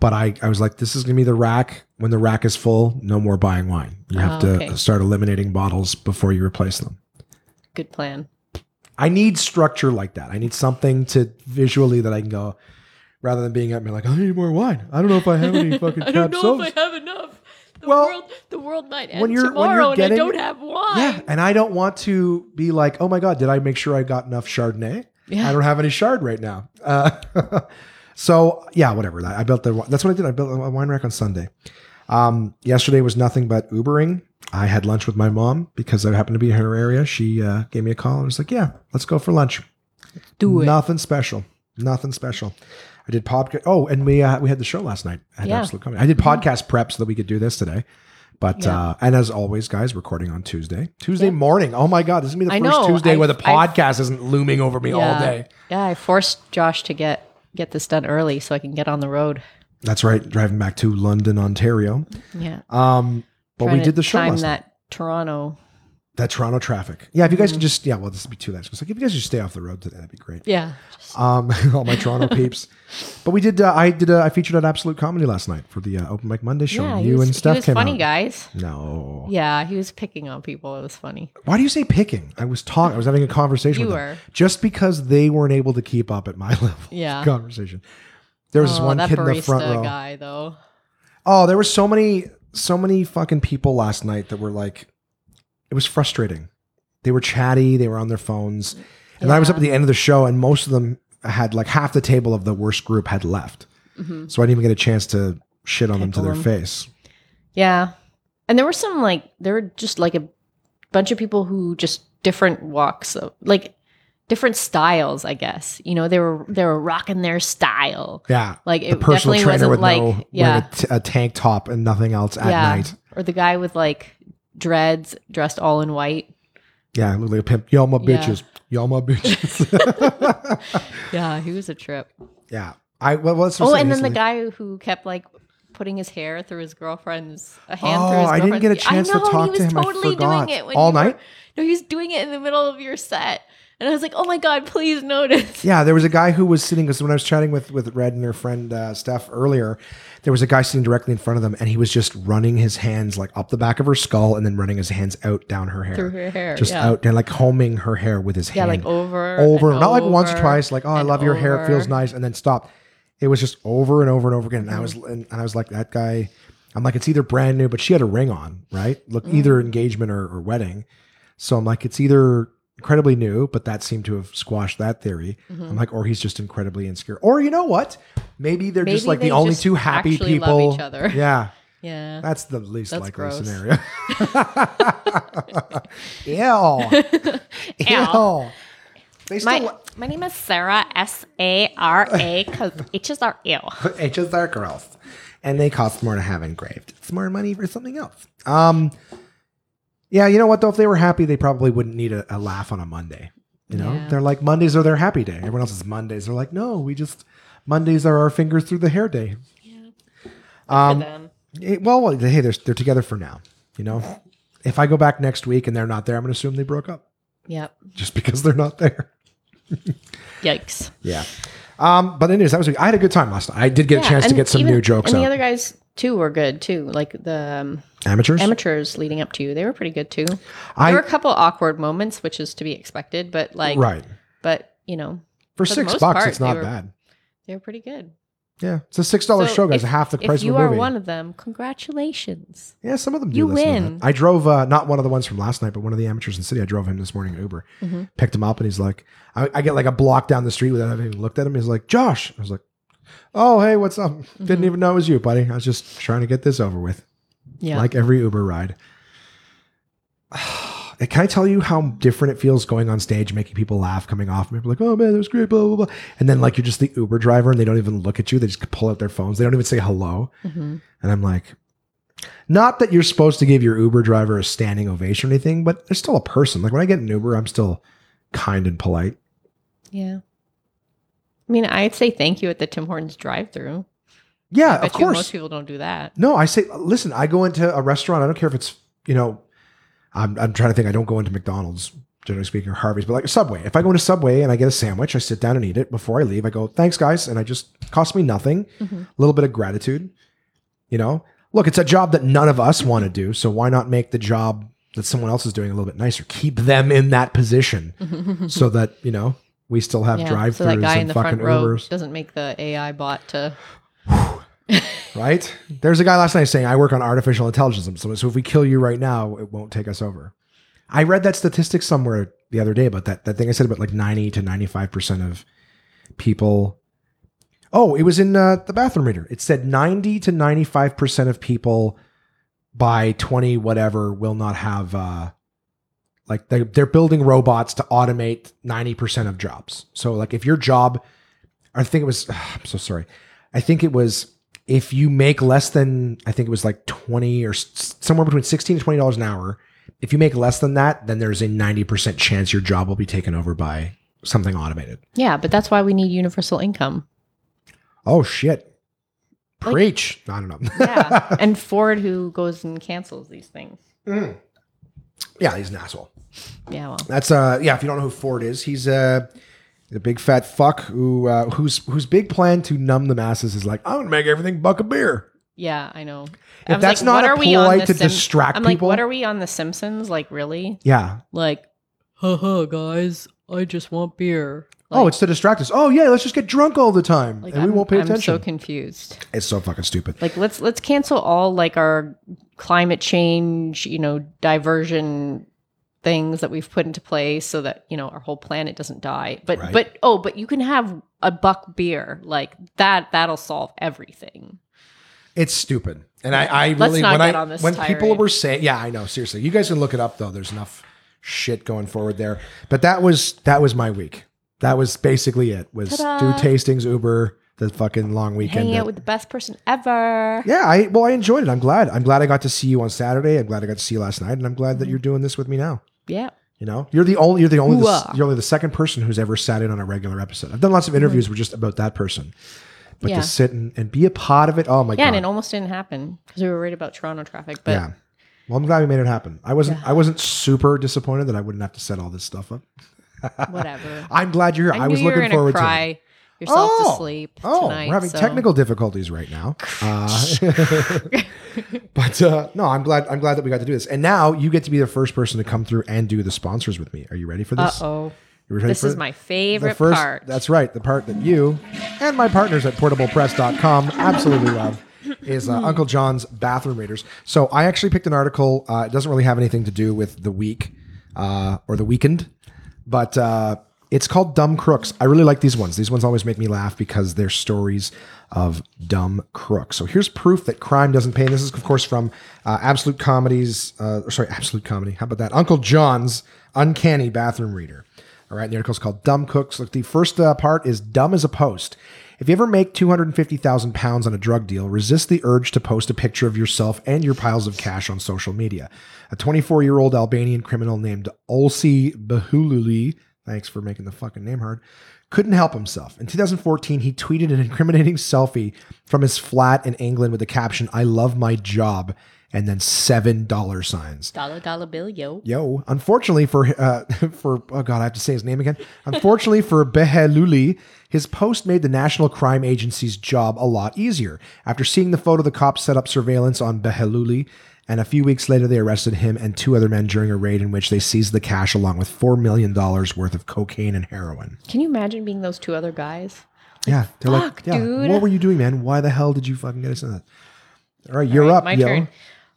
but I, I was like, this is going to be the rack. When the rack is full, no more buying wine. You have oh, okay. to start eliminating bottles before you replace them. Good plan. I need structure like that. I need something to visually that I can go, rather than being at me like, I need more wine. I don't know if I have any fucking I don't know soaps. if I have enough. The, well, world, the world might end when you're, tomorrow when you're getting, and I don't have wine. Yeah, and I don't want to be like, oh my God, did I make sure I got enough Chardonnay? Yeah. I don't have any Chard right now. Uh So yeah, whatever. I built the. That's what I did. I built a wine rack on Sunday. Um, yesterday was nothing but Ubering. I had lunch with my mom because I happened to be in her area. She uh, gave me a call and was like, "Yeah, let's go for lunch." Let's do it. Nothing special. Nothing special. I did podcast. Oh, and we uh, we had the show last night at yeah. Absolute Comedy. I did podcast yeah. prep so that we could do this today. But yeah. uh, and as always, guys, recording on Tuesday, Tuesday yeah. morning. Oh my God, this is gonna be the I first know. Tuesday I've, where the podcast I've, isn't looming over me yeah. all day. Yeah, I forced Josh to get. Get this done early so I can get on the road. That's right. Driving back to London, Ontario. Yeah. Um, but Trying we did the show time last that night. Toronto. That Toronto traffic. Yeah. If you guys mm-hmm. could just, yeah, well, this would be too late. Like, if you guys just stay off the road today, that'd be great. Yeah. Just... Um, all my Toronto peeps. But we did, uh, I did, uh, I featured at Absolute Comedy last night for the uh, Open Mic Monday show. Yeah, you was, and Steph came funny, out. funny, guys. No. Yeah. He was picking on people. It was funny. Why do you say picking? I was talking, I was having a conversation you with were. them. Just because they weren't able to keep up at my level yeah. of conversation. There was oh, this one kid in the front row. Guy, though. Oh, there were so many, so many fucking people last night that were like, it was frustrating. They were chatty. They were on their phones. And yeah. I was up at the end of the show and most of them had like half the table of the worst group had left. Mm-hmm. So I didn't even get a chance to shit on Pickle them to their them. face. Yeah. And there were some like, there were just like a bunch of people who just different walks of like different styles, I guess, you know, they were, they were rocking their style. Yeah. Like the it personal definitely trainer wasn't with like, no, yeah. with a, t- a tank top and nothing else at yeah. night. Or the guy with like, dreads dressed all in white. Yeah, look like a pimp. Y'all my bitches. Yeah. Y'all my bitches. Yeah, he was a trip. Yeah. I well, well Oh, and then the guy who kept like putting his hair through his girlfriend's a hand oh, through his girlfriend's. I didn't get a chance I know, to talk to him. He was totally doing it when all you were, night. No, he was doing it in the middle of your set. And I was like, oh my God, please notice. Yeah, there was a guy who was sitting, because when I was chatting with, with Red and her friend uh, Steph earlier, there was a guy sitting directly in front of them and he was just running his hands like up the back of her skull and then running his hands out down her hair. Through her hair, Just yeah. out and like combing her hair with his yeah, hand. Yeah, like over Over, and not over, like once or twice, like, oh, I love your over. hair, it feels nice, and then stop. It was just over and over and over again. And mm. I was and I was like, that guy, I'm like, it's either brand new, but she had a ring on, right? Look, mm. either engagement or, or wedding. So I'm like, it's either... incredibly new, but that seemed to have squashed that theory. Mm-hmm. I'm like, or he's just incredibly insecure. Or you know what? Maybe they're Maybe just like the only two happy people. Love each other. Yeah. Yeah. That's the least That's likely gross. scenario. Ew. Ew. They still my, li- my name is Sarah, S A R A, because H's are ew. H's are gross. And they cost more to have engraved. It's more money for something else. Um, Yeah, you know what, though? If they were happy, they probably wouldn't need a, a laugh on a Monday. You know, yeah. They're like, Mondays are their happy day. Everyone else is Mondays. They're like, no, we just, Mondays are our fingers through the hair day. Yeah. Um, for them. It, well, well, hey, they're, they're together for now. You know, if I go back next week and they're not there, I'm going to assume they broke up. Yep. Just because they're not there. Yikes. Yeah. Um, but anyways, that was, I had a good time last night. I did get yeah, a chance to get some even, new jokes and out. And the other guys too were good too. Like the um, amateurs, amateurs leading up to you. They were pretty good too. I, there were a couple awkward moments, which is to be expected, but like, right. But you know, for, for six bucks, part, it's not they were, bad. They were pretty good. Yeah. It's a six dollars so show, guys. If, half the price of the movie. If you are one of them, congratulations. Yeah, some of them do you win. I drove, uh, not one of the ones from last night, but one of the amateurs in the city. I drove him this morning in Uber. Mm-hmm. Picked him up, and he's like, I, I get like a block down the street without having looked at him. He's like, Josh. I was like, oh, hey, what's up? Mm-hmm. Didn't even know it was you, buddy. I was just trying to get this over with. Yeah. Like every Uber ride. Can I tell you how different it feels going on stage, making people laugh, coming off, and people like, oh man, that was great, blah, blah, blah. And then like, you're just the Uber driver and they don't even look at you. They just pull out their phones. They don't even say hello. Mm-hmm. And I'm like, not that you're supposed to give your Uber driver a standing ovation or anything, but they're still a person. Like when I get an Uber, I'm still kind and polite. Yeah. I mean, I'd say thank you at the Tim Hortons drive-thru. Yeah, of course. Most people don't do that. No, I say, listen, I go into a restaurant. I don't care if it's, you know, I'm, I'm trying to think. I don't go into McDonald's, generally speaking, or Harvey's, but like a Subway. If I go into Subway and I get a sandwich, I sit down and eat it. Before I leave, I go, thanks, guys. And I just, cost me nothing. Mm-hmm. A little bit of gratitude. You know, look, it's a job that none of us want to do. So why not make the job that someone else is doing a little bit nicer? Keep them in that position so that, you know, we still have yeah, drive-thrus so that guy and in the fucking front row Ubers. Doesn't make the A I bot to... Right? There's a guy last night saying, I work on artificial intelligence. So, so if we kill you right now, it won't take us over. I read that statistic somewhere the other day about that, that thing I said about like ninety to ninety-five percent of people. Oh, it was in uh, the bathroom reader. It said ninety to ninety-five percent of people by twenty whatever will not have, uh, like they're, they're building robots to automate ninety percent of jobs. So like if your job, I think it was, ugh, I'm so sorry. I think it was, if you make less than, I think it was like twenty or somewhere between sixteen to twenty dollars an hour, if you make less than that, then there's a ninety percent chance your job will be taken over by something automated. Yeah, but that's why we need universal income. Oh, shit. Preach. Like, I don't know. Yeah, and Ford who goes and cancels these things. Mm. Yeah, he's an asshole. Yeah, well. That's, uh, yeah, if you don't know who Ford is, he's a... Uh, the big fat fuck who uh, whose whose big plan to numb the masses is like, I'm gonna make everything buck a beer. Yeah, I know. If I that's like, not a polite to Sim- distract I'm people. I'm like, what are we on The Simpsons? Like, really? Yeah. Like, haha, guys, I just want beer. Like, oh, it's to distract us. Oh yeah, let's just get drunk all the time, like, and I'm, we won't pay I'm attention. I'm so confused. It's so fucking stupid. Like, let's let's cancel all like our climate change, you know, diversion things that we've put into place so that, you know, our whole planet doesn't die. But right. but oh, but you can have a buck beer like that. That'll solve everything. It's stupid. And I, I really, when I when tirade. people were saying, yeah, I know, seriously, you guys can look it up though. There's enough shit going forward there. But that was that was my week. That was basically it. Was Ta-da. do tastings, Uber, the fucking long weekend. Hanging out that, with the best person ever. Yeah, I well, I enjoyed it. I'm glad. I'm glad I got to see you on Saturday. I'm glad I got to see you last night, and I'm glad mm-hmm. that you're doing this with me now. Yeah, you know, you're the only you're the only the, you're only the second person who's ever sat in on a regular episode. I've done lots of interviews mm-hmm. were just about that person, but yeah. to sit and, and be a part of it, oh my yeah, god! Yeah, and it almost didn't happen because we were worried about Toronto traffic. But yeah, well, I'm glad we made it happen. I wasn't yeah. I wasn't super disappointed that I wouldn't have to set all this stuff up. Whatever. I'm glad you're here. I, I was you looking were forward cry to it. Yourself oh, to sleep oh, tonight. We're having so. technical difficulties right now, uh, but uh, no, I'm glad. I'm glad that we got to do this. And now you get to be the first person to come through and do the sponsors with me. Are you ready for this? Uh oh, this for is it? my favorite first, part. That's right, the part that you and my partners at portable press dot com absolutely love is uh, Uncle John's bathroom readers. So I actually picked an article. Uh, it doesn't really have anything to do with the week uh, or the weekend, but. Uh, It's called Dumb Crooks. I really like these ones. These ones always make me laugh because they're stories of dumb crooks. So here's proof that crime doesn't pay. And this is, of course, from uh, Absolute Comedy's, uh, or sorry, Absolute Comedy. How about that? Uncle John's Uncanny Bathroom Reader. All right, and the article's called Dumb Crooks. Look, the first uh, part is Dumb as a Post. If you ever make two hundred fifty thousand pounds on a drug deal, resist the urge to post a picture of yourself and your piles of cash on social media. A twenty-four-year-old Albanian criminal named Olsi Bahululi, thanks for making the fucking name hard, couldn't help himself. In two thousand fourteen, he tweeted an incriminating selfie from his flat in England with the caption, "I love my job," and then seven dollar signs. Dollar, dollar bill, yo. Yo. Unfortunately for, uh, for oh God, I have to say his name again. Unfortunately for Beheluli, his post made the National Crime Agency's job a lot easier. After seeing the photo, the cops set up surveillance on Beheluli, and a few weeks later, they arrested him and two other men during a raid in which they seized the cash along with four million dollars worth of cocaine and heroin. Can you imagine being those two other guys? Yeah. They're Fuck, like, yeah, dude. What were you doing, man? Why the hell did you fucking get us in that? All right, All you're right, up, my yo. Turn.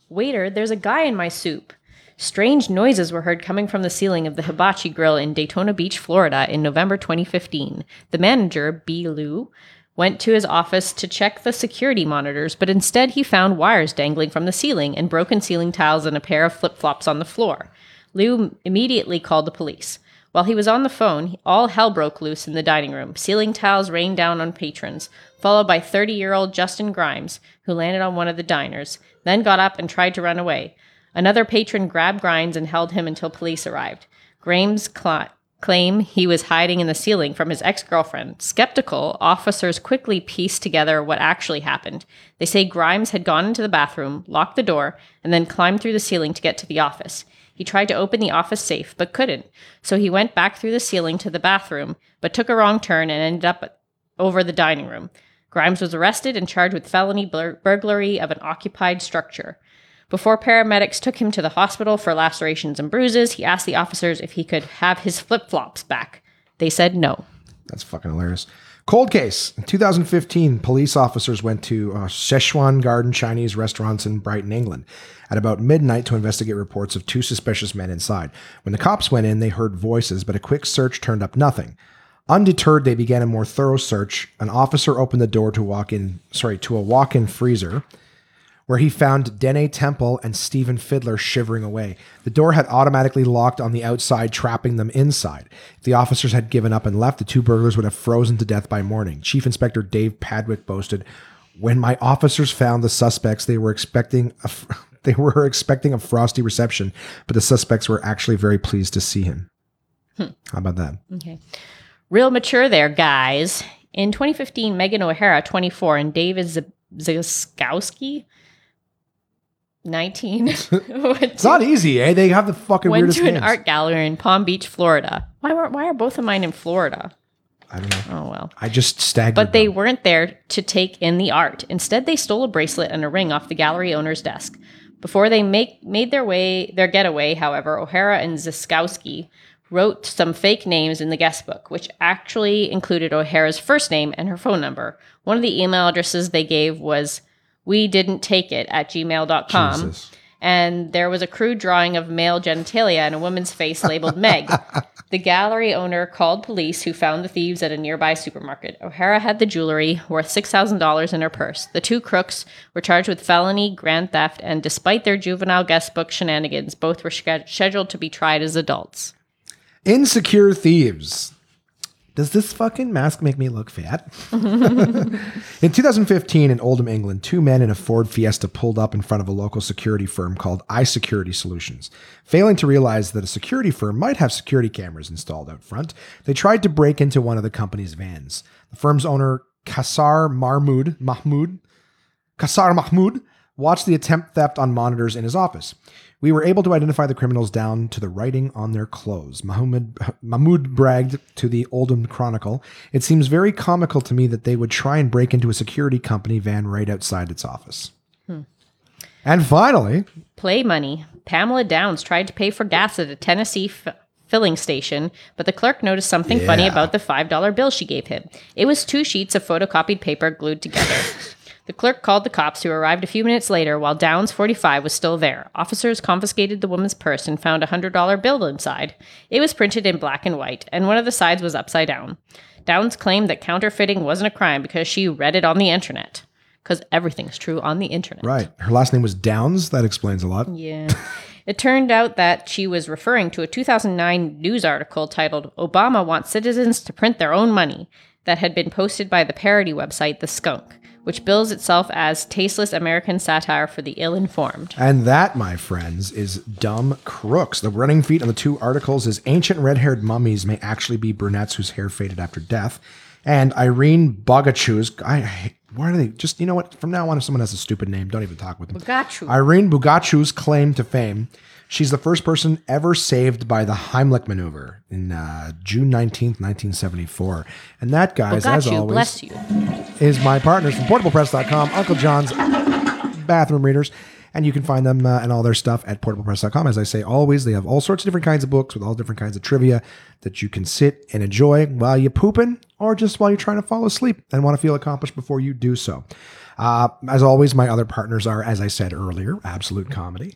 Waiter, there's a guy in my soup. Strange noises were heard coming from the ceiling of the Hibachi Grill in Daytona Beach, Florida in November twenty fifteen. The manager, B. Liu, went to his office to check the security monitors, but instead he found wires dangling from the ceiling and broken ceiling tiles and a pair of flip-flops on the floor. Liu immediately called the police. While he was on the phone, all hell broke loose in the dining room. Ceiling tiles rained down on patrons, followed by thirty-year-old Justin Grimes, who landed on one of the diners, then got up and tried to run away. Another patron grabbed Grimes and held him until police arrived. Grimes cl- claimed he was hiding in the ceiling from his ex-girlfriend. Skeptical, officers quickly pieced together what actually happened. They say Grimes had gone into the bathroom, locked the door, and then climbed through the ceiling to get to the office. He tried to open the office safe, but couldn't, so he went back through the ceiling to the bathroom, but took a wrong turn and ended up over the dining room. Grimes was arrested and charged with felony bur- burglary of an occupied structure. Before paramedics took him to the hospital for lacerations and bruises, he asked the officers if he could have his flip-flops back. They said no. That's fucking hilarious. Cold case. In two thousand fifteen, police officers went to uh, Sichuan Garden Chinese restaurants in Brighton, England, at about midnight to investigate reports of two suspicious men inside. When the cops went in, they heard voices, but a quick search turned up nothing. Undeterred, they began a more thorough search. An officer opened the door to walk in, sorry, to a walk-in freezer, where he found Dene Temple and Stephen Fidler shivering away. The door had automatically locked on the outside, trapping them inside. If the officers had given up and left, the two burglars would have frozen to death by morning. Chief Inspector Dave Padwick boasted, "When my officers found the suspects, they were expecting a, they were expecting a frosty reception, but the suspects were actually very pleased to see him." Hmm. How about that? Okay. Real mature there, guys. In twenty fifteen, Megan O'Hara, twenty-four, and David Z- Ziskowski, nineteen. It's to, not easy, eh? They have the fucking went weirdest Went to names. An art gallery in Palm Beach, Florida. Why were, Why are both of mine in Florida? I don't know. Oh, well. I just staggered. But they them. weren't there to take in the art. Instead, they stole a bracelet and a ring off the gallery owner's desk. Before they make, made their way, their getaway, however, O'Hara and Ziskowski wrote some fake names in the guest book, which actually included O'Hara's first name and her phone number. One of the email addresses they gave was we didn't take it at gmail dot com. Jesus. And there was a crude drawing of male genitalia and a woman's face labeled Meg. The gallery owner called police, who found the thieves at a nearby supermarket. O'Hara had the jewelry worth six thousand dollars in her purse. The two crooks were charged with felony grand theft, and despite their juvenile guest book shenanigans, both were sh- scheduled to be tried as adults. Insecure thieves. Does this fucking mask make me look fat? In two thousand fifteen, in Oldham, England, two men in a Ford Fiesta pulled up in front of a local security firm called iSecurity Solutions. Failing to realize that a security firm might have security cameras installed out front, they tried to break into one of the company's vans. The firm's owner, Kasar Mahmood, Mahmood, Kasar Mahmood, watched the attempt theft on monitors in his office. We were able to identify the criminals down to the writing on their clothes. Mahmood, Mahmood bragged to the Oldham Chronicle, "It seems very comical to me that they would try and break into a security company van right outside its office." Hmm. And finally, play money. Pamela Downs tried to pay for gas at a Tennessee f- filling station, but the clerk noticed something yeah. funny about the five dollar bill she gave him. It was two sheets of photocopied paper glued together. The clerk called the cops, who arrived a few minutes later while Downs, forty-five, was still there. Officers confiscated the woman's purse and found a one hundred dollar bill inside. It was printed in black and white, and one of the sides was upside down. Downs claimed that counterfeiting wasn't a crime because she read it on the internet. Because everything's true on the internet. Right. Her last name was Downs. That explains a lot. Yeah. It turned out that she was referring to a two thousand nine news article titled, "Obama Wants Citizens to Print Their Own Money." that had been posted by the parody website The Skunk, which bills itself as tasteless American satire for the ill-informed. And that, my friends, is dumb crooks. The running feat on the two articles is ancient red-haired mummies may actually be brunettes whose hair faded after death. And Irene Bogachu's, I, I why do they, just, you know what, from now on, if someone has a stupid name, don't even talk with them. Bogachu. Irene Bogachu's claim to fame, she's the first person ever saved by the Heimlich maneuver in uh, June nineteenth, nineteen seventy-four. And that, guys, Bogachu, as always, bless you. Is my partners from portable press dot com, Uncle John's Bathroom Readers. And you can find them uh, and all their stuff at portable press dot com. As I say always, they have all sorts of different kinds of books with all different kinds of trivia that you can sit and enjoy while you're pooping or just while you're trying to fall asleep and want to feel accomplished before you do so. Uh, as always, my other partners are, as I said earlier, Absolute Comedy.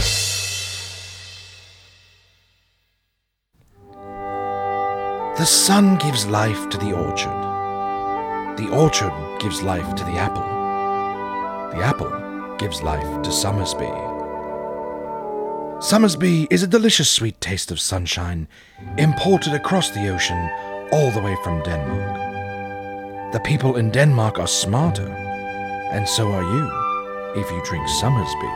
The sun gives life to the orchard. The orchard gives life to the apple. The apple gives life to Summersby. Summersby is a delicious sweet taste of sunshine imported across the ocean all the way from Denmark. The people in Denmark are smarter, and so are you if you drink Summersby.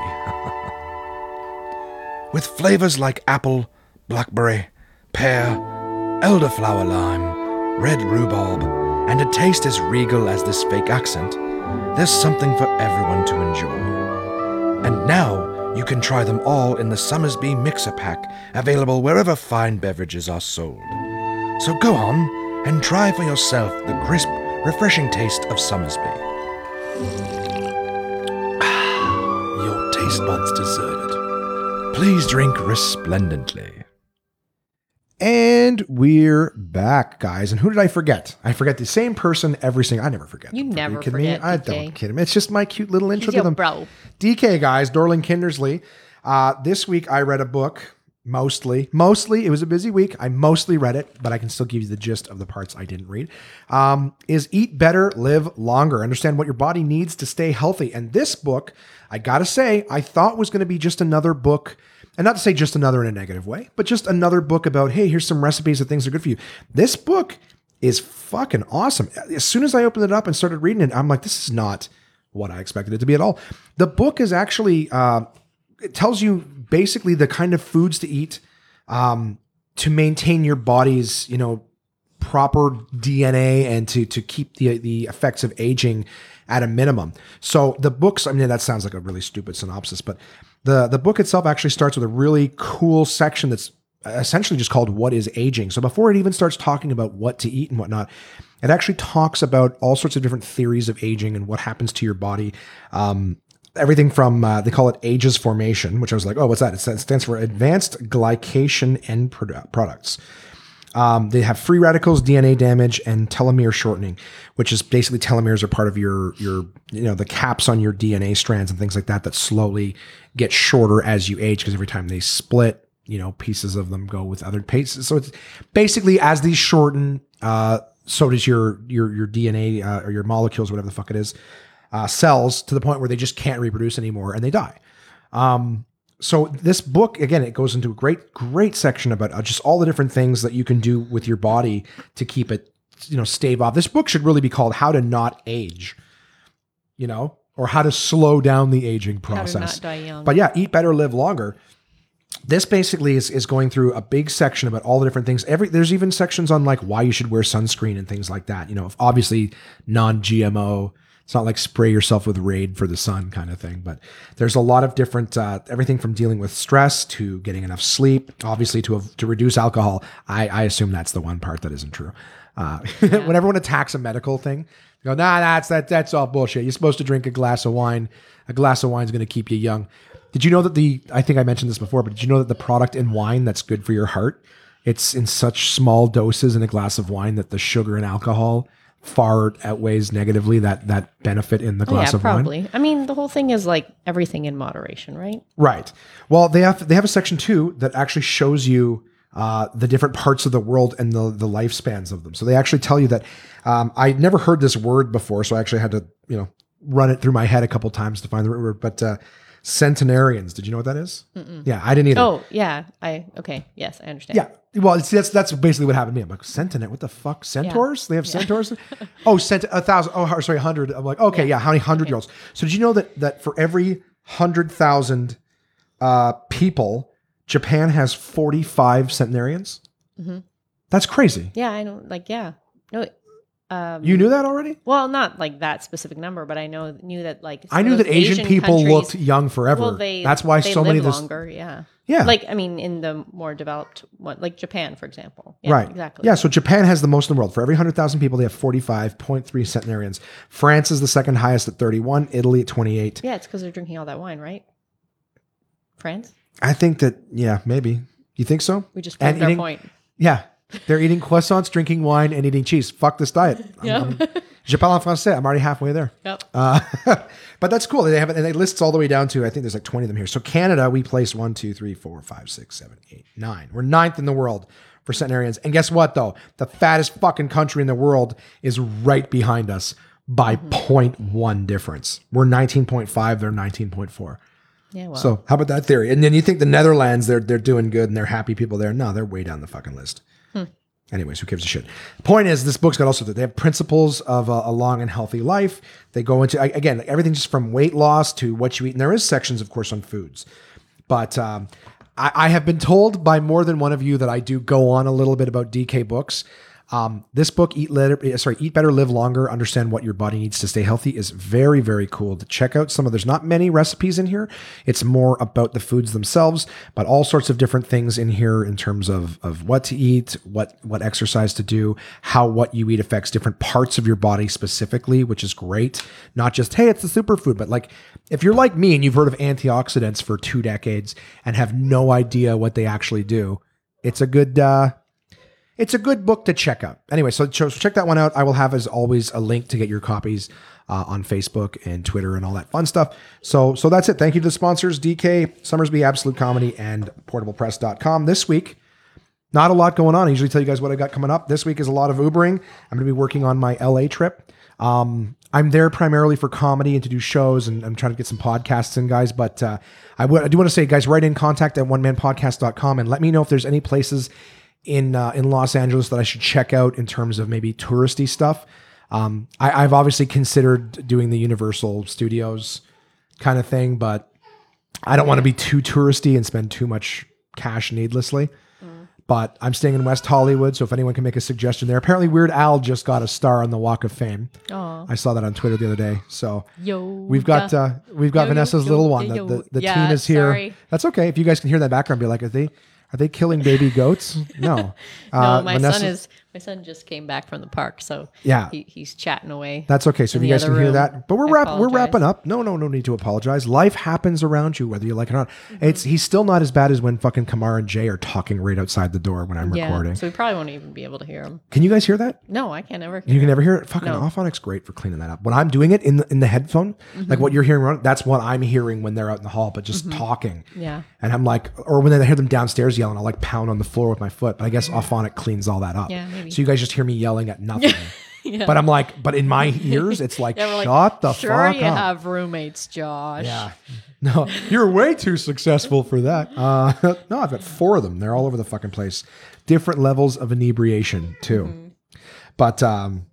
With flavors like apple, blackberry, pear, elderflower lime, red rhubarb, and a taste as regal as this fake accent, there's something for everyone to enjoy. And now you can try them all in the Summersby Mixer Pack, available wherever fine beverages are sold. So go on and try for yourself the crisp, refreshing taste of Summersby. Ah, your taste buds deserve it. Please drink resplendently. And we're back, guys. And who did I forget? I forget the same person every single... I never forget. You them. never you forget, me? I don't kid him. It's just my cute little intro He's to them. Bro. D K, guys. Dorling Kindersley. Uh, this week, I read a book, mostly. Mostly. It was a busy week. I mostly read it, but I can still give you the gist of the parts I didn't read. Um, is Eat Better, Live Longer. Understand what your body needs to stay healthy. And this book, I gotta say, I thought was going to be just another book. And not to say just another in a negative way, but just another book about, hey, here's some recipes of things that are good for you. This book is fucking awesome. As soon as I opened it up and started reading it, I'm like, this is not what I expected it to be at all. The book is actually, uh, it tells you basically the kind of foods to eat um, to maintain your body's, you know, proper D N A and to to keep the the effects of aging at a minimum. So the books, I mean, that sounds like a really stupid synopsis, but the the book itself actually starts with a really cool section that's essentially just called What is Aging? So before it even starts talking about what to eat and whatnot, it actually talks about all sorts of different theories of aging and what happens to your body. Um, everything from, uh, they call it ages formation, which I was like, oh, what's that? It stands for advanced glycation end produ- products. Um, they have free radicals, D N A damage, and telomere shortening, which is basically telomeres are part of your, your, you know, the caps on your D N A strands and things like that, that slowly get shorter as you age. Cause every time they split, you know, pieces of them go with other pieces. So it's basically as these shorten, uh, so does your, your, your D N A, uh, or your molecules, whatever the fuck it is, uh, cells to the point where they just can't reproduce anymore and they die. Um, So this book, again, it goes into a great, great section about just all the different things that you can do with your body to keep it, you know, stave off. This book should really be called How to Not Age, you know, or How to Slow Down the Aging Process. How to Not Die Young. But yeah, Eat Better, Live Longer. This basically is, is going through a big section about all the different things. Every there's even sections on like why you should wear sunscreen and things like that. You know, obviously non-G M O It's not like spray yourself with Raid for the sun kind of thing, but there's a lot of different, uh, everything from dealing with stress to getting enough sleep, obviously to to reduce alcohol. I, I assume that's the one part that isn't true. Uh, yeah. When everyone attacks a medical thing, they go, nah, nah, it's that, that's all bullshit. You're supposed to drink a glass of wine. A glass of wine is going to keep you young. Did you know that the, I think I mentioned this before, but did you know that the product in wine that's good for your heart, it's in such small doses in a glass of wine that the sugar and alcohol far outweighs negatively that that benefit in the glass oh, yeah, of probably. wine. I mean, the whole thing is like everything in moderation, right? Right. Well, they have they have a section too that actually shows you uh, the different parts of the world and the the lifespans of them. So they actually tell you that um, I never heard this word before, so I actually had to you know run it through my head a couple times to find the right word. But uh, centenarians, did you know what that is? Mm-mm. Yeah, I didn't either. Oh yeah, I okay, yes, I understand. Yeah. Well, it's, that's that's basically what happened to me. I'm like, centenet, what the fuck? Centaurs? Yeah. They have yeah. centaurs? oh, cent- a thousand. Oh, sorry, a hundred. I'm like, okay, yeah, yeah how many hundred-year-olds? Okay. So did you know that that for every one hundred thousand uh, people, Japan has forty-five centenarians? Mm-hmm. That's crazy. Yeah, I know. Like, yeah. No. Um, you knew that already? Well, not like that specific number, but I know knew that like I knew that Asian, Asian people looked young forever. Well, they, that's why they so live many of this longer, yeah. Yeah. Like, I mean, in the more developed one, like Japan, for example. Yeah, right. Exactly. Yeah. So Japan has the most in the world. For every one hundred thousand people, they have forty-five point three centenarians. France is the second highest at thirty-one. Italy at twenty-eight. Yeah. It's because they're drinking all that wine, right? France? I think that, yeah, maybe. You think so? We just proved our point. Yeah. They're eating croissants, drinking wine, and eating cheese. Fuck this diet. I'm, yep. I'm, Je parle en français. I'm already halfway there. Yep. Uh, but that's cool. They have it, and it lists all the way down to, I think there's like twenty of them here. So Canada, we place one, two, three, four, five, six, seven, eight, nine. We're ninth in the world for centenarians. And guess what, though? The fattest fucking country in the world is right behind us by mm-hmm. zero point one difference. We're nineteen point five. They're nineteen point four. Yeah, well. So how about that theory? And then you think the Netherlands, they're they're doing good and they're happy people there. No, they're way down the fucking list. Hmm. Anyways, who gives a shit? Point is, this book's got also that they have principles of a, a long and healthy life. They go into, again, everything just from weight loss to what you eat. And there is sections, of course, on foods. But um, I, I have been told by more than one of you that I do go on a little bit about D K books. Um, this book, Eat Later, sorry, Eat Better, Live Longer, Understand What Your Body Needs to Stay Healthy, is very, very cool to check out. Some of there's not many recipes in here. It's more about the foods themselves, but all sorts of different things in here in terms of, of what to eat, what, what exercise to do, how what you eat affects different parts of your body specifically, which is great. Not just, hey, it's a superfood, but like if you're like me and you've heard of antioxidants for two decades and have no idea what they actually do, it's a good, uh, It's a good book to check out. Anyway, so check that one out. I will have, as always, a link to get your copies uh, on Facebook and Twitter and all that fun stuff. So so that's it. Thank you to the sponsors, D K, Summersby, Absolute Comedy, and portable press dot com. This week, not a lot going on. I usually tell you guys what I got coming up. This week is a lot of Ubering. I'm going to be working on my L A trip. Um, I'm there primarily for comedy and to do shows, and I'm trying to get some podcasts in, guys. But uh, I, w- I do want to say, guys, write in contact at one man podcast dot com and let me know if there's any places in uh, in Los Angeles that I should check out in terms of maybe touristy stuff. Um, I, I've obviously considered doing the Universal Studios kind of thing, but I don't want to be too touristy and spend too much cash needlessly. Mm. But I'm staying in West Hollywood, so if anyone can make a suggestion there. Apparently Weird Al just got a star on the Walk of Fame. Aww. I saw that on Twitter the other day. So yo, we've got uh, we've got yo, Vanessa's yo, little one. Yo, the the, the yeah, teen is here. Sorry. That's okay. If you guys can hear that background, be like, are they... Are they killing baby goats? No. Uh, no, my Vanessa, son is. My son just came back from the park, so yeah, he, he's chatting away. That's okay. So if you guys can room, hear that, but we're wrapping. We're wrapping up. No, no, no need to apologize. Life happens around you, whether you like it or not. Mm-hmm. It's he's still not as bad as when fucking Kamara and Jay are talking right outside the door when I'm yeah, recording. So we probably won't even be able to hear him. Can you guys hear that? No, I can't ever. Hear you can it. never hear it. Fucking no. Offhonic's great for cleaning that up. When I'm doing it in the, in the headphone, mm-hmm. like what you're hearing around, that's what I'm hearing when they're out in the hall, but just mm-hmm. talking. Yeah. And I'm like, or when I hear them downstairs yelling, I'll like pound on the floor with my foot. But I guess Offhonic cleans all that up. Yeah. Maybe. So you guys just hear me yelling at nothing. yeah. But I'm like, but in my ears, it's like, yeah, shut like, the sure fuck up. Sure you have roommates, Josh. Yeah. No, you're way too successful for that. Uh, no, I've got four of them. They're all over the fucking place. Different levels of inebriation too. Mm-hmm. But um,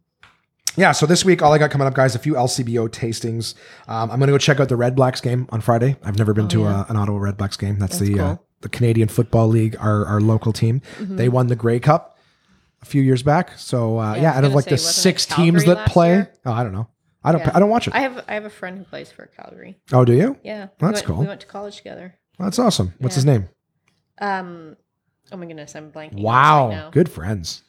yeah, so this week, all I got coming up, guys, a few L C B O tastings. Um, I'm going to go check out the Red Blacks game on Friday. I've never been oh, to yeah. a, an Ottawa Red Blacks game. That's, That's the cool. uh, the Canadian Football League, our, our local team. Mm-hmm. They won the Grey Cup a few years back. So uh, yeah, yeah out of like the six teams that play. Year? Oh, I don't know. I don't. Yeah. I don't watch it. I have. I have a friend who plays for Calgary. Oh, do you? Yeah, well, that's we went, cool. We went to college together. Well, that's awesome. What's yeah. his name? Um. Oh my goodness, I'm blanking. Wow, right now. Good friends.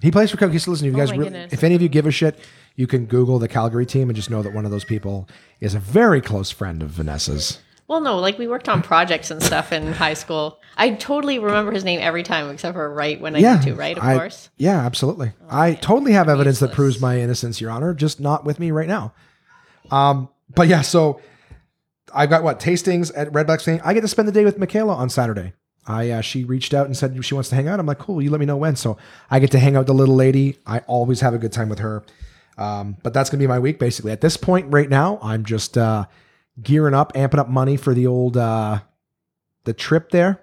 He plays for Calgary. So listen, if you guys, oh really, if any of you give a shit, you can Google the Calgary team and just know that one of those people is a very close friend of Vanessa's. Well, no, like we worked on projects and stuff in high school. I totally remember his name every time, except for right when I yeah, need to, right? Of I, course. Yeah, absolutely. Oh, I man. totally have You're evidence useless. that proves my innocence, Your Honor, just not with me right now. Um, but yeah, so I've got what tastings at Red Blacks. I get to spend the day with Michaela on Saturday. I uh, she reached out and said she wants to hang out. I'm like, cool. You let me know when. So I get to hang out with the little lady. I always have a good time with her. Um, but that's gonna be my week basically. At this point, right now, I'm just. Uh, gearing up, amping up money for the old, uh, the trip there.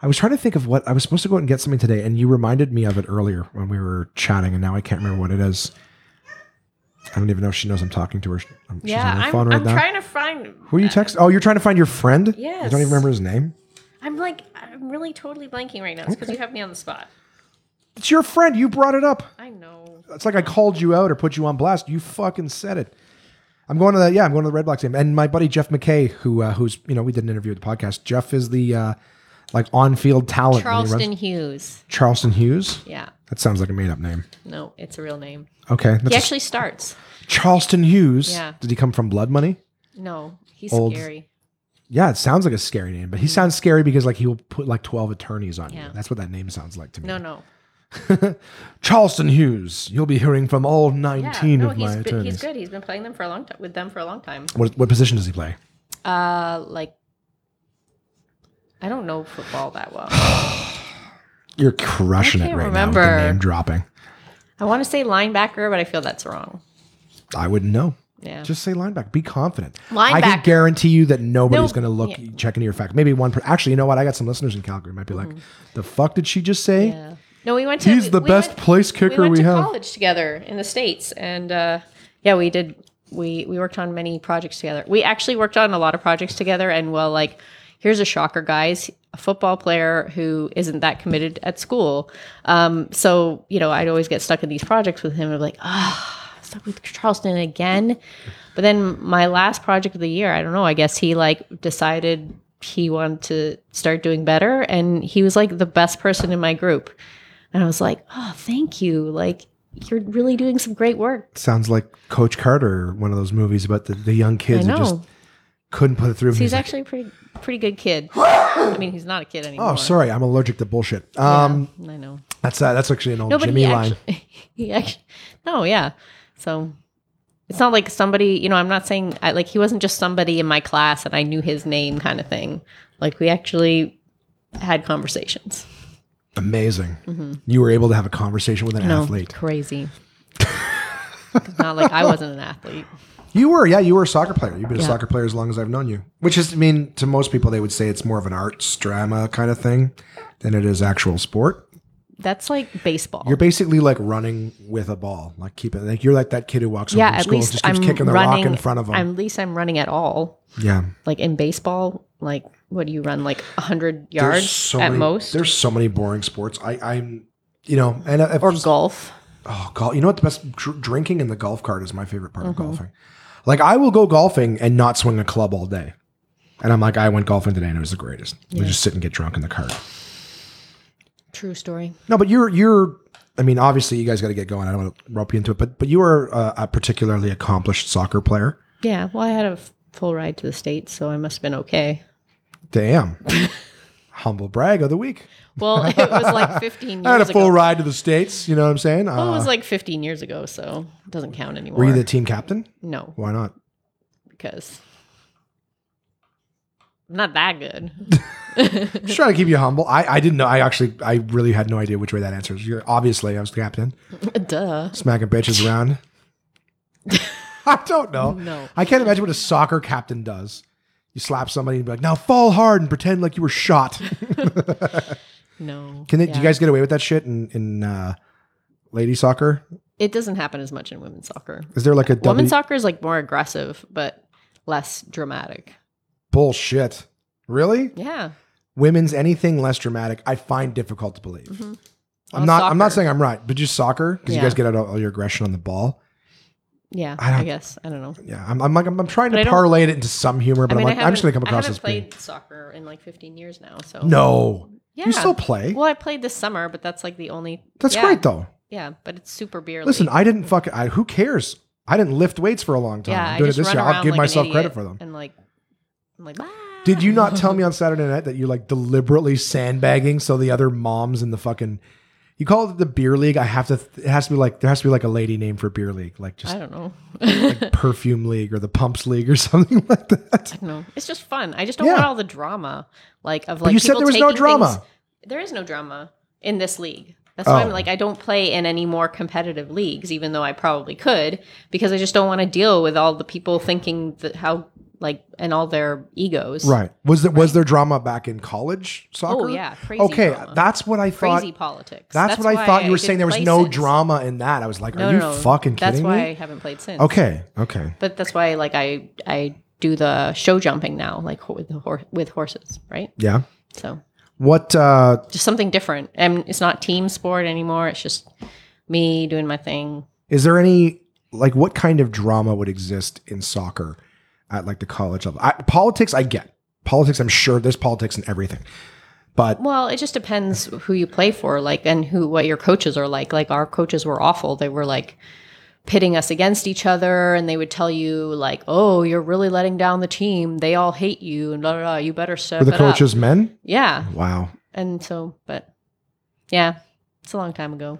I was trying to think of what I was supposed to go out and get something today. And you reminded me of it earlier when we were chatting and now I can't remember what it is. I don't even know if she knows I'm talking to her. She's yeah. On her I'm, phone right I'm now. trying to find. Who are you texting? Oh, you're trying to find your friend? Yes. I don't even remember his name. I'm like, I'm really totally blanking right now. It's because okay. you have me on the spot. It's your friend. You brought it up. I know. It's like I called you out or put you on blast. You fucking said it. I'm going to the, yeah, I'm going to the Red Blacks game. And my buddy, Jeff McKay, who, uh, who's, you know, we did an interview with the podcast. Jeff is the, uh, like on-field talent. Charleston Hughes. Charleston Hughes? Yeah. That sounds like a made-up name. No, it's a real name. Okay. He actually a, starts. Charleston Hughes? Yeah. Did he come from Blood Money? No, he's Old, scary. Yeah, it sounds like a scary name, but he mm. sounds scary because like he will put like twelve attorneys on yeah. you. That's what that name sounds like to me. No, no. Charleston Hughes. You'll be hearing from all nineteen yeah, no, of my attorneys. Been, he's good. He's been playing them for a long time. With them for a long time. What what position does he play? Uh, like I don't know football that well. You're crushing it right remember. now. With the name dropping. I want to say linebacker, but I feel that's wrong. I wouldn't know. Yeah. Just say linebacker. Be confident. Linebacker. I can guarantee you that nobody's no, going to look, yeah. check into your fact. Maybe one. Per- Actually, you know what? I got some listeners in Calgary might be mm-hmm. like, "The fuck did she just say?" Yeah. No, we went to. He's the we best went, place kicker we, went to we have. We college together in the States, and uh, yeah, we did. We we worked on many projects together. We actually worked on a lot of projects together. And well, like, here's a shocker, guys: a football player who isn't that committed at school. Um, so you know, I'd always get stuck in these projects with him, and I'm like, ah, oh, stuck with Charleston again. But then my last project of the year, I don't know. I guess he like decided he wanted to start doing better, and he was like the best person in my group. And I was like, oh, thank you. Like, you're really doing some great work. Sounds like Coach Carter, one of those movies about the, the young kids who just couldn't put it through. So he's, he's actually like, a pretty, pretty good kid. I mean, he's not a kid anymore. Oh, sorry. I'm allergic to bullshit. Um, yeah, I know. That's uh, that's actually an old no, Jimmy he line. Actually, he actually, no, yeah. So it's not like somebody, you know, I'm not saying, I, like, he wasn't just somebody in my class and I knew his name kind of thing. Like, we actually had conversations. Amazing. Mm-hmm. You were able to have a conversation with an no, athlete. Crazy. Not like I wasn't an athlete. You were, yeah, you were a soccer player. You've been yeah. a soccer player as long as I've known you. Which is, I mean, to most people, they would say it's more of an arts drama kind of thing than it is actual sport. That's like baseball. You're basically like running with a ball. Like keep it, like you're like that kid who walks yeah, over from school and just keeps I'm kicking the running, rock in front of them. At least I'm running at all. Yeah. Like in baseball, like what do you run? Like one hundred yards so at many, most? There's so many boring sports. I, I'm, you know. and if, Or golf. Oh, golf. You know what? The best dr- drinking in the golf cart is my favorite part mm-hmm. of golfing. Like I will go golfing and not swing a club all day. And I'm like, I went golfing today and it was the greatest. Yeah. We just sit and get drunk in the cart. True story. No, but you're, you're, I mean, obviously you guys got to get going. I don't want to rope you into it, but, but you are uh, a particularly accomplished soccer player. Yeah. Well, I had a f- full ride to the States, so I must have been okay. Damn. Humble brag of the week. Well, it was like fifteen years ago. I had a full ago. ride to the States. You know what I'm saying? Well, uh, it was like fifteen years ago, so it doesn't count anymore. Were you the team captain? No. Why not? Because I'm not that good. Just trying to keep you humble. I, I didn't know. I actually, I really had no idea which way that answers. You're, obviously, I was the captain. Duh. Smacking bitches around. I don't know. No. I can't imagine what a soccer captain does. You slap somebody and be like, now fall hard and pretend like you were shot. No. Can they, yeah. Do you guys get away with that shit in, in uh, lady soccer? It doesn't happen as much in women's soccer. Is there like a... W- Women's soccer is like more aggressive, but less dramatic. Bullshit. Really? Yeah. Women's anything less dramatic, I find difficult to believe. Mm-hmm. I'm not. Soccer. I'm not saying I'm right, but just soccer because yeah. you guys get out all your aggression on the ball. Yeah, I, I guess I don't know. Yeah, I'm. I'm like I'm, I'm trying but to parlay it into some humor, but I mean, I'm like I'm just gonna come across as. I haven't as played being. soccer in like fifteen years now, so no. Yeah. You still play? Well, I played this summer, but that's like the only. That's yeah. great though. Yeah, but it's super beer. Listen, league. I didn't fuck. I, who cares? I didn't lift weights for a long time. Yeah, I'm doing it this year. I'll give like myself credit for them. And like, I'm like. Bah. Did you not tell me on Saturday night that you're like deliberately sandbagging so the other moms in the fucking, you call it the beer league? I have to. It has to be like there has to be like a lady name for beer league, like just I don't know, like perfume league or the pumps league or something like that. I don't know. It's just fun. I just don't yeah. want all the drama, like of like. But you said there was no drama. Things, there is no drama in this league. That's oh. why I'm like, I don't play in any more competitive leagues, even though I probably could, because I just don't want to deal with all the people thinking that how like and all their egos. Right. Was there right. was there drama back in college soccer? Oh yeah, crazy. Okay, drama. That's what I thought. Crazy politics. That's, that's what I thought you were saying. There was no since. drama in that. I was like, no, are no, you no. fucking kidding me? That's why me? I haven't played since. Okay. Okay. But that's why, like, I I do the show jumping now, like with the hor- with horses, right? Yeah. So. What uh just something different, and it's not team sport anymore. It's just me doing my thing. Is there any like what kind of drama would exist in soccer at like the college level? I, politics, I get politics. I'm sure there's politics in everything, but well, it just depends who you play for, like, and who what your coaches are like. Like our coaches were awful. They were like pitting us against each other, and they would tell you like, "Oh, you're really letting down the team. They all hate you, and blah, blah, blah. You better step it up." Were the coaches men? Yeah. Wow. And so, but yeah, it's a long time ago.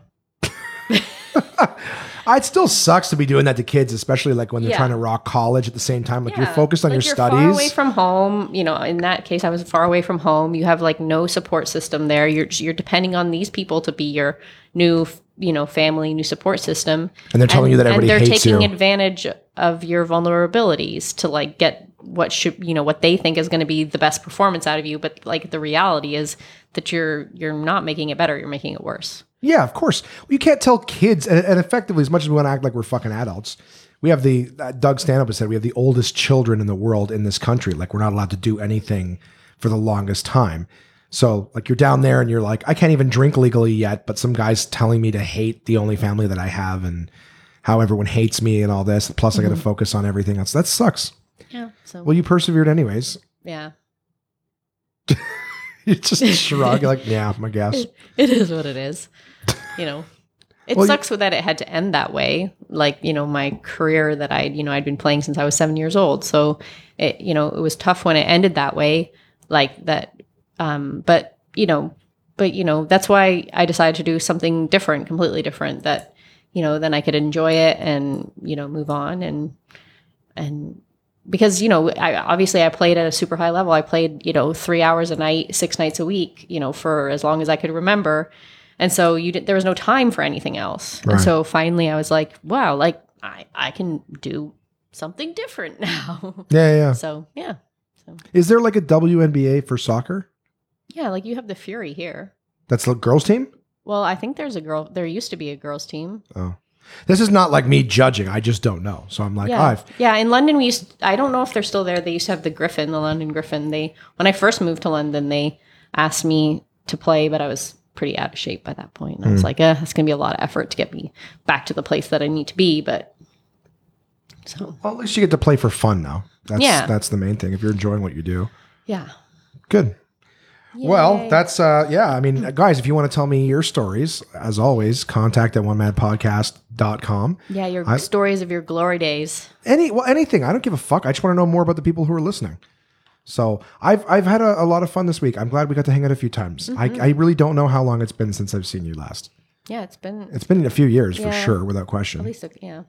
It still sucks to be doing that to kids, especially like when they're yeah. trying to rock college at the same time. Like yeah. you're focused on like your you're studies. Far away from home, you know. In that case, I was far away from home. You have like no support system there. You're you're depending on these people to be your new. you know, family, new support system. And they're telling and, you that everybody hates you. And they're taking you. advantage of your vulnerabilities to like get what should, you know, what they think is going to be the best performance out of you. But like the reality is that you're, you're not making it better. You're making it worse. Yeah, of course. You can't tell kids, and, and effectively, as much as we want to act like we're fucking adults, we have the, uh, Doug Stanhope has said, we have the oldest children in the world in this country. Like we're not allowed to do anything for the longest time. So like you're down there and you're like, I can't even drink legally yet, but some guy's telling me to hate the only family that I have and how everyone hates me and all this. Plus mm-hmm. I got to focus on everything else. That sucks. Yeah. So. Well, you persevered anyways. Yeah. You just shrug. You're like, yeah, I guess. It, it is what it is. You know, it well, sucks you- that it had to end that way. Like, you know, my career that I, you know, I'd been playing since I was seven years old. So it, you know, it was tough when it ended that way. Like that. Um, but, you know, but, you know, that's why I decided to do something different, completely different that, you know, then I could enjoy it and, you know, move on. And, and because, you know, I, obviously I played at a super high level. I played, you know, three hours a night, six nights a week, you know, for as long as I could remember. And so you did, there was no time for anything else. Right. And so finally I was like, wow, like I, I can do something different now. Yeah. Yeah. So, yeah. So. Is there like a W N B A for soccer? Yeah, like you have the Fury here. That's the girls' team? Well, I think there's a girl. There used to be a girls' team. Oh, this is not like me judging. I just don't know. So I'm like, yeah, I've yeah. In London, we used. To, I don't know if they're still there. They used to have the Griffin, the London Griffin. They when I first moved to London, they asked me to play, but I was pretty out of shape by that point. And mm. I was like, eh, it's gonna be a lot of effort to get me back to the place that I need to be. But so, well, at least you get to play for fun now. That's, yeah, that's the main thing. If you're enjoying what you do, yeah, good. Yay. Well, that's, uh, yeah. I mean, guys, if you want to tell me your stories, as always, contact at one mad podcast dot com. Yeah, your I, stories of your glory days. Any, well, anything. I don't give a fuck. I just want to know more about the people who are listening. So I've I've had a, a lot of fun this week. I'm glad we got to hang out a few times. Mm-hmm. I, I really don't know how long it's been since I've seen you last. Yeah, it's been... It's been a few years, yeah, for sure, without question. At least, yeah.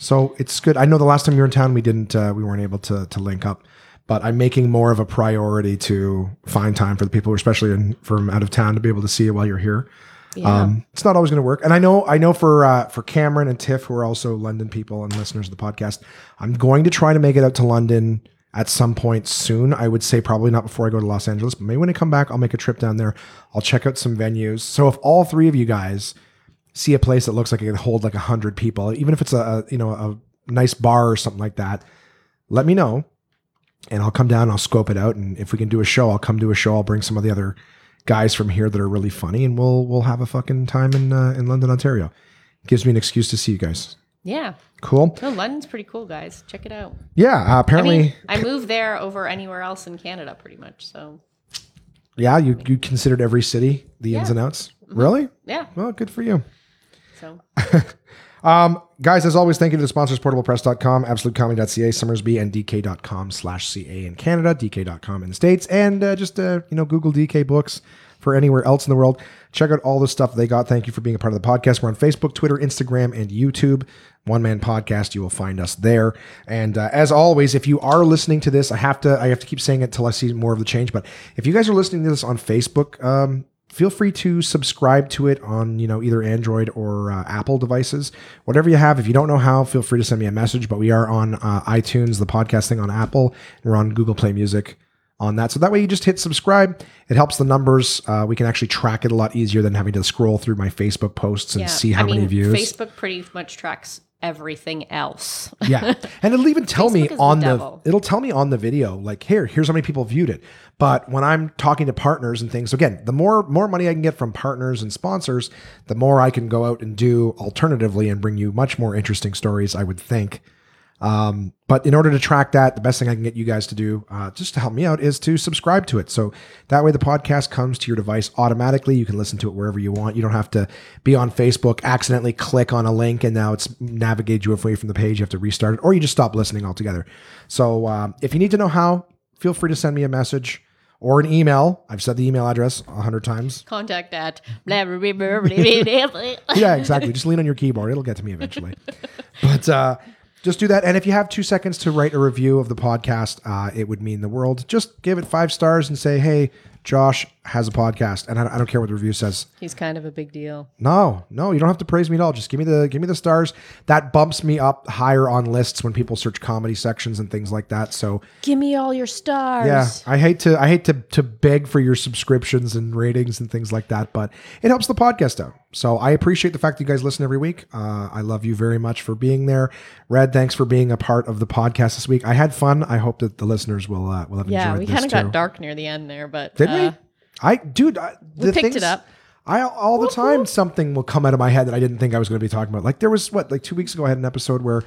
So it's good. I know the last time you were in town, we didn't, uh, we weren't able to to link up. But I'm making more of a priority to find time for the people, especially in, from out of town, to be able to see you while you're here. Yeah. Um, it's not always going to work. And I know I know for uh, for Cameron and Tiff, who are also London people and listeners of the podcast, I'm going to try to make it out to London at some point soon. I would say probably not before I go to Los Angeles, but maybe when I come back, I'll make a trip down there. I'll check out some venues. So if all three of you guys see a place that looks like it can hold like one hundred people, even if it's a, you know, a nice bar or something like that, let me know. And I'll come down, I'll scope it out. And if we can do a show, I'll come do a show. I'll bring some of the other guys from here that are really funny, and we'll we'll have a fucking time in uh, in London, Ontario. It gives me an excuse to see you guys. Yeah. Cool. No, London's pretty cool, guys. Check it out. Yeah. Uh, apparently, I, mean, I moved there over anywhere else in Canada, pretty much. So. Yeah, you you considered every city, the yeah. ins and outs. Mm-hmm. Really? Yeah. Well, good for you. So. Um, guys, as always, thank you to the sponsors, portable press dot com, absolute comedy dot c a, summersby, and d k dot com slash c a in Canada, d k dot com in the States, and uh, just, uh, you know, Google D K Books for anywhere else in the world. Check out all the stuff they got. Thank you for being a part of the podcast. We're on Facebook, Twitter, Instagram, and YouTube. One Man Podcast. You will find us there. And uh, as always, if you are listening to this, I have to, I have to keep saying it till I see more of the change, but if you guys are listening to this on Facebook, um, feel free to subscribe to it on, you know, either Android or uh, Apple devices, whatever you have. If you don't know how, feel free to send me a message, but we are on uh, iTunes, the podcast thing on Apple, and we're on Google Play Music on that. So that way you just hit subscribe. It helps the numbers. Uh, we can actually track it a lot easier than having to scroll through my Facebook posts and yeah, see how I mean, many views. Facebook pretty much tracks everything else. Yeah. And it'll even tell me on the, the it'll tell me on the video, like, here, here's how many people viewed it. But when I'm talking to partners and things, again, the more, more money I can get from partners and sponsors, the more I can go out and do alternatively and bring you much more interesting stories, I would think. Um, but in order to track that, the best thing I can get you guys to do, uh, just to help me out, is to subscribe to it. So that way the podcast comes to your device automatically. You can listen to it wherever you want. You don't have to be on Facebook, accidentally click on a link, and now it's navigated you away from the page. You have to restart it, or you just stop listening altogether. So, um, if you need to know how, feel free to send me a message or an email. I've said the email address a hundred times. Contact at. Yeah, exactly. Just lean on your keyboard. It'll get to me eventually. But, uh, just do that. And if you have two seconds to write a review of the podcast, uh, it would mean the world. Just give it five stars and say, hey, Josh has a podcast. And I, I don't care what the review says. He's kind of a big deal. No, no, you don't have to praise me at all. Just give me the give me the stars. That bumps me up higher on lists when people search comedy sections and things like that. So give me all your stars. Yeah, I hate to I hate to to beg for your subscriptions and ratings and things like that, but it helps the podcast out. So I appreciate the fact that you guys listen every week. Uh, I love you very much for being there. Red, thanks for being a part of the podcast this week. I had fun. I hope that the listeners will uh, will have yeah, enjoyed this. Yeah, we kind of got dark near the end there, but did uh, we? I dude, I, the we picked things, it up. I all the whoop, time whoop. Something will come out of my head that I didn't think I was going to be talking about. Like there was what like two weeks ago I had an episode where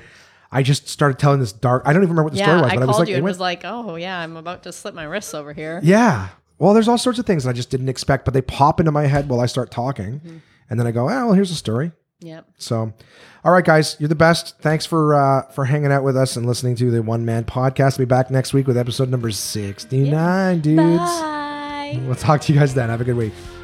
I just started telling this dark. I don't even remember what the yeah, story was. I but called I was like, you and was like, oh yeah, I'm about to slip my wrists over here. Yeah. Well, there's all sorts of things that I just didn't expect, but they pop into my head while I start talking. Mm-hmm. And then I go, oh, well, here's a story. Yep. So, all right, guys, you're the best. Thanks for uh, for hanging out with us and listening to the One Man Podcast. We'll be back next week with episode number sixty-nine, yeah. Dudes. Bye. We'll talk to you guys then. Have a good week.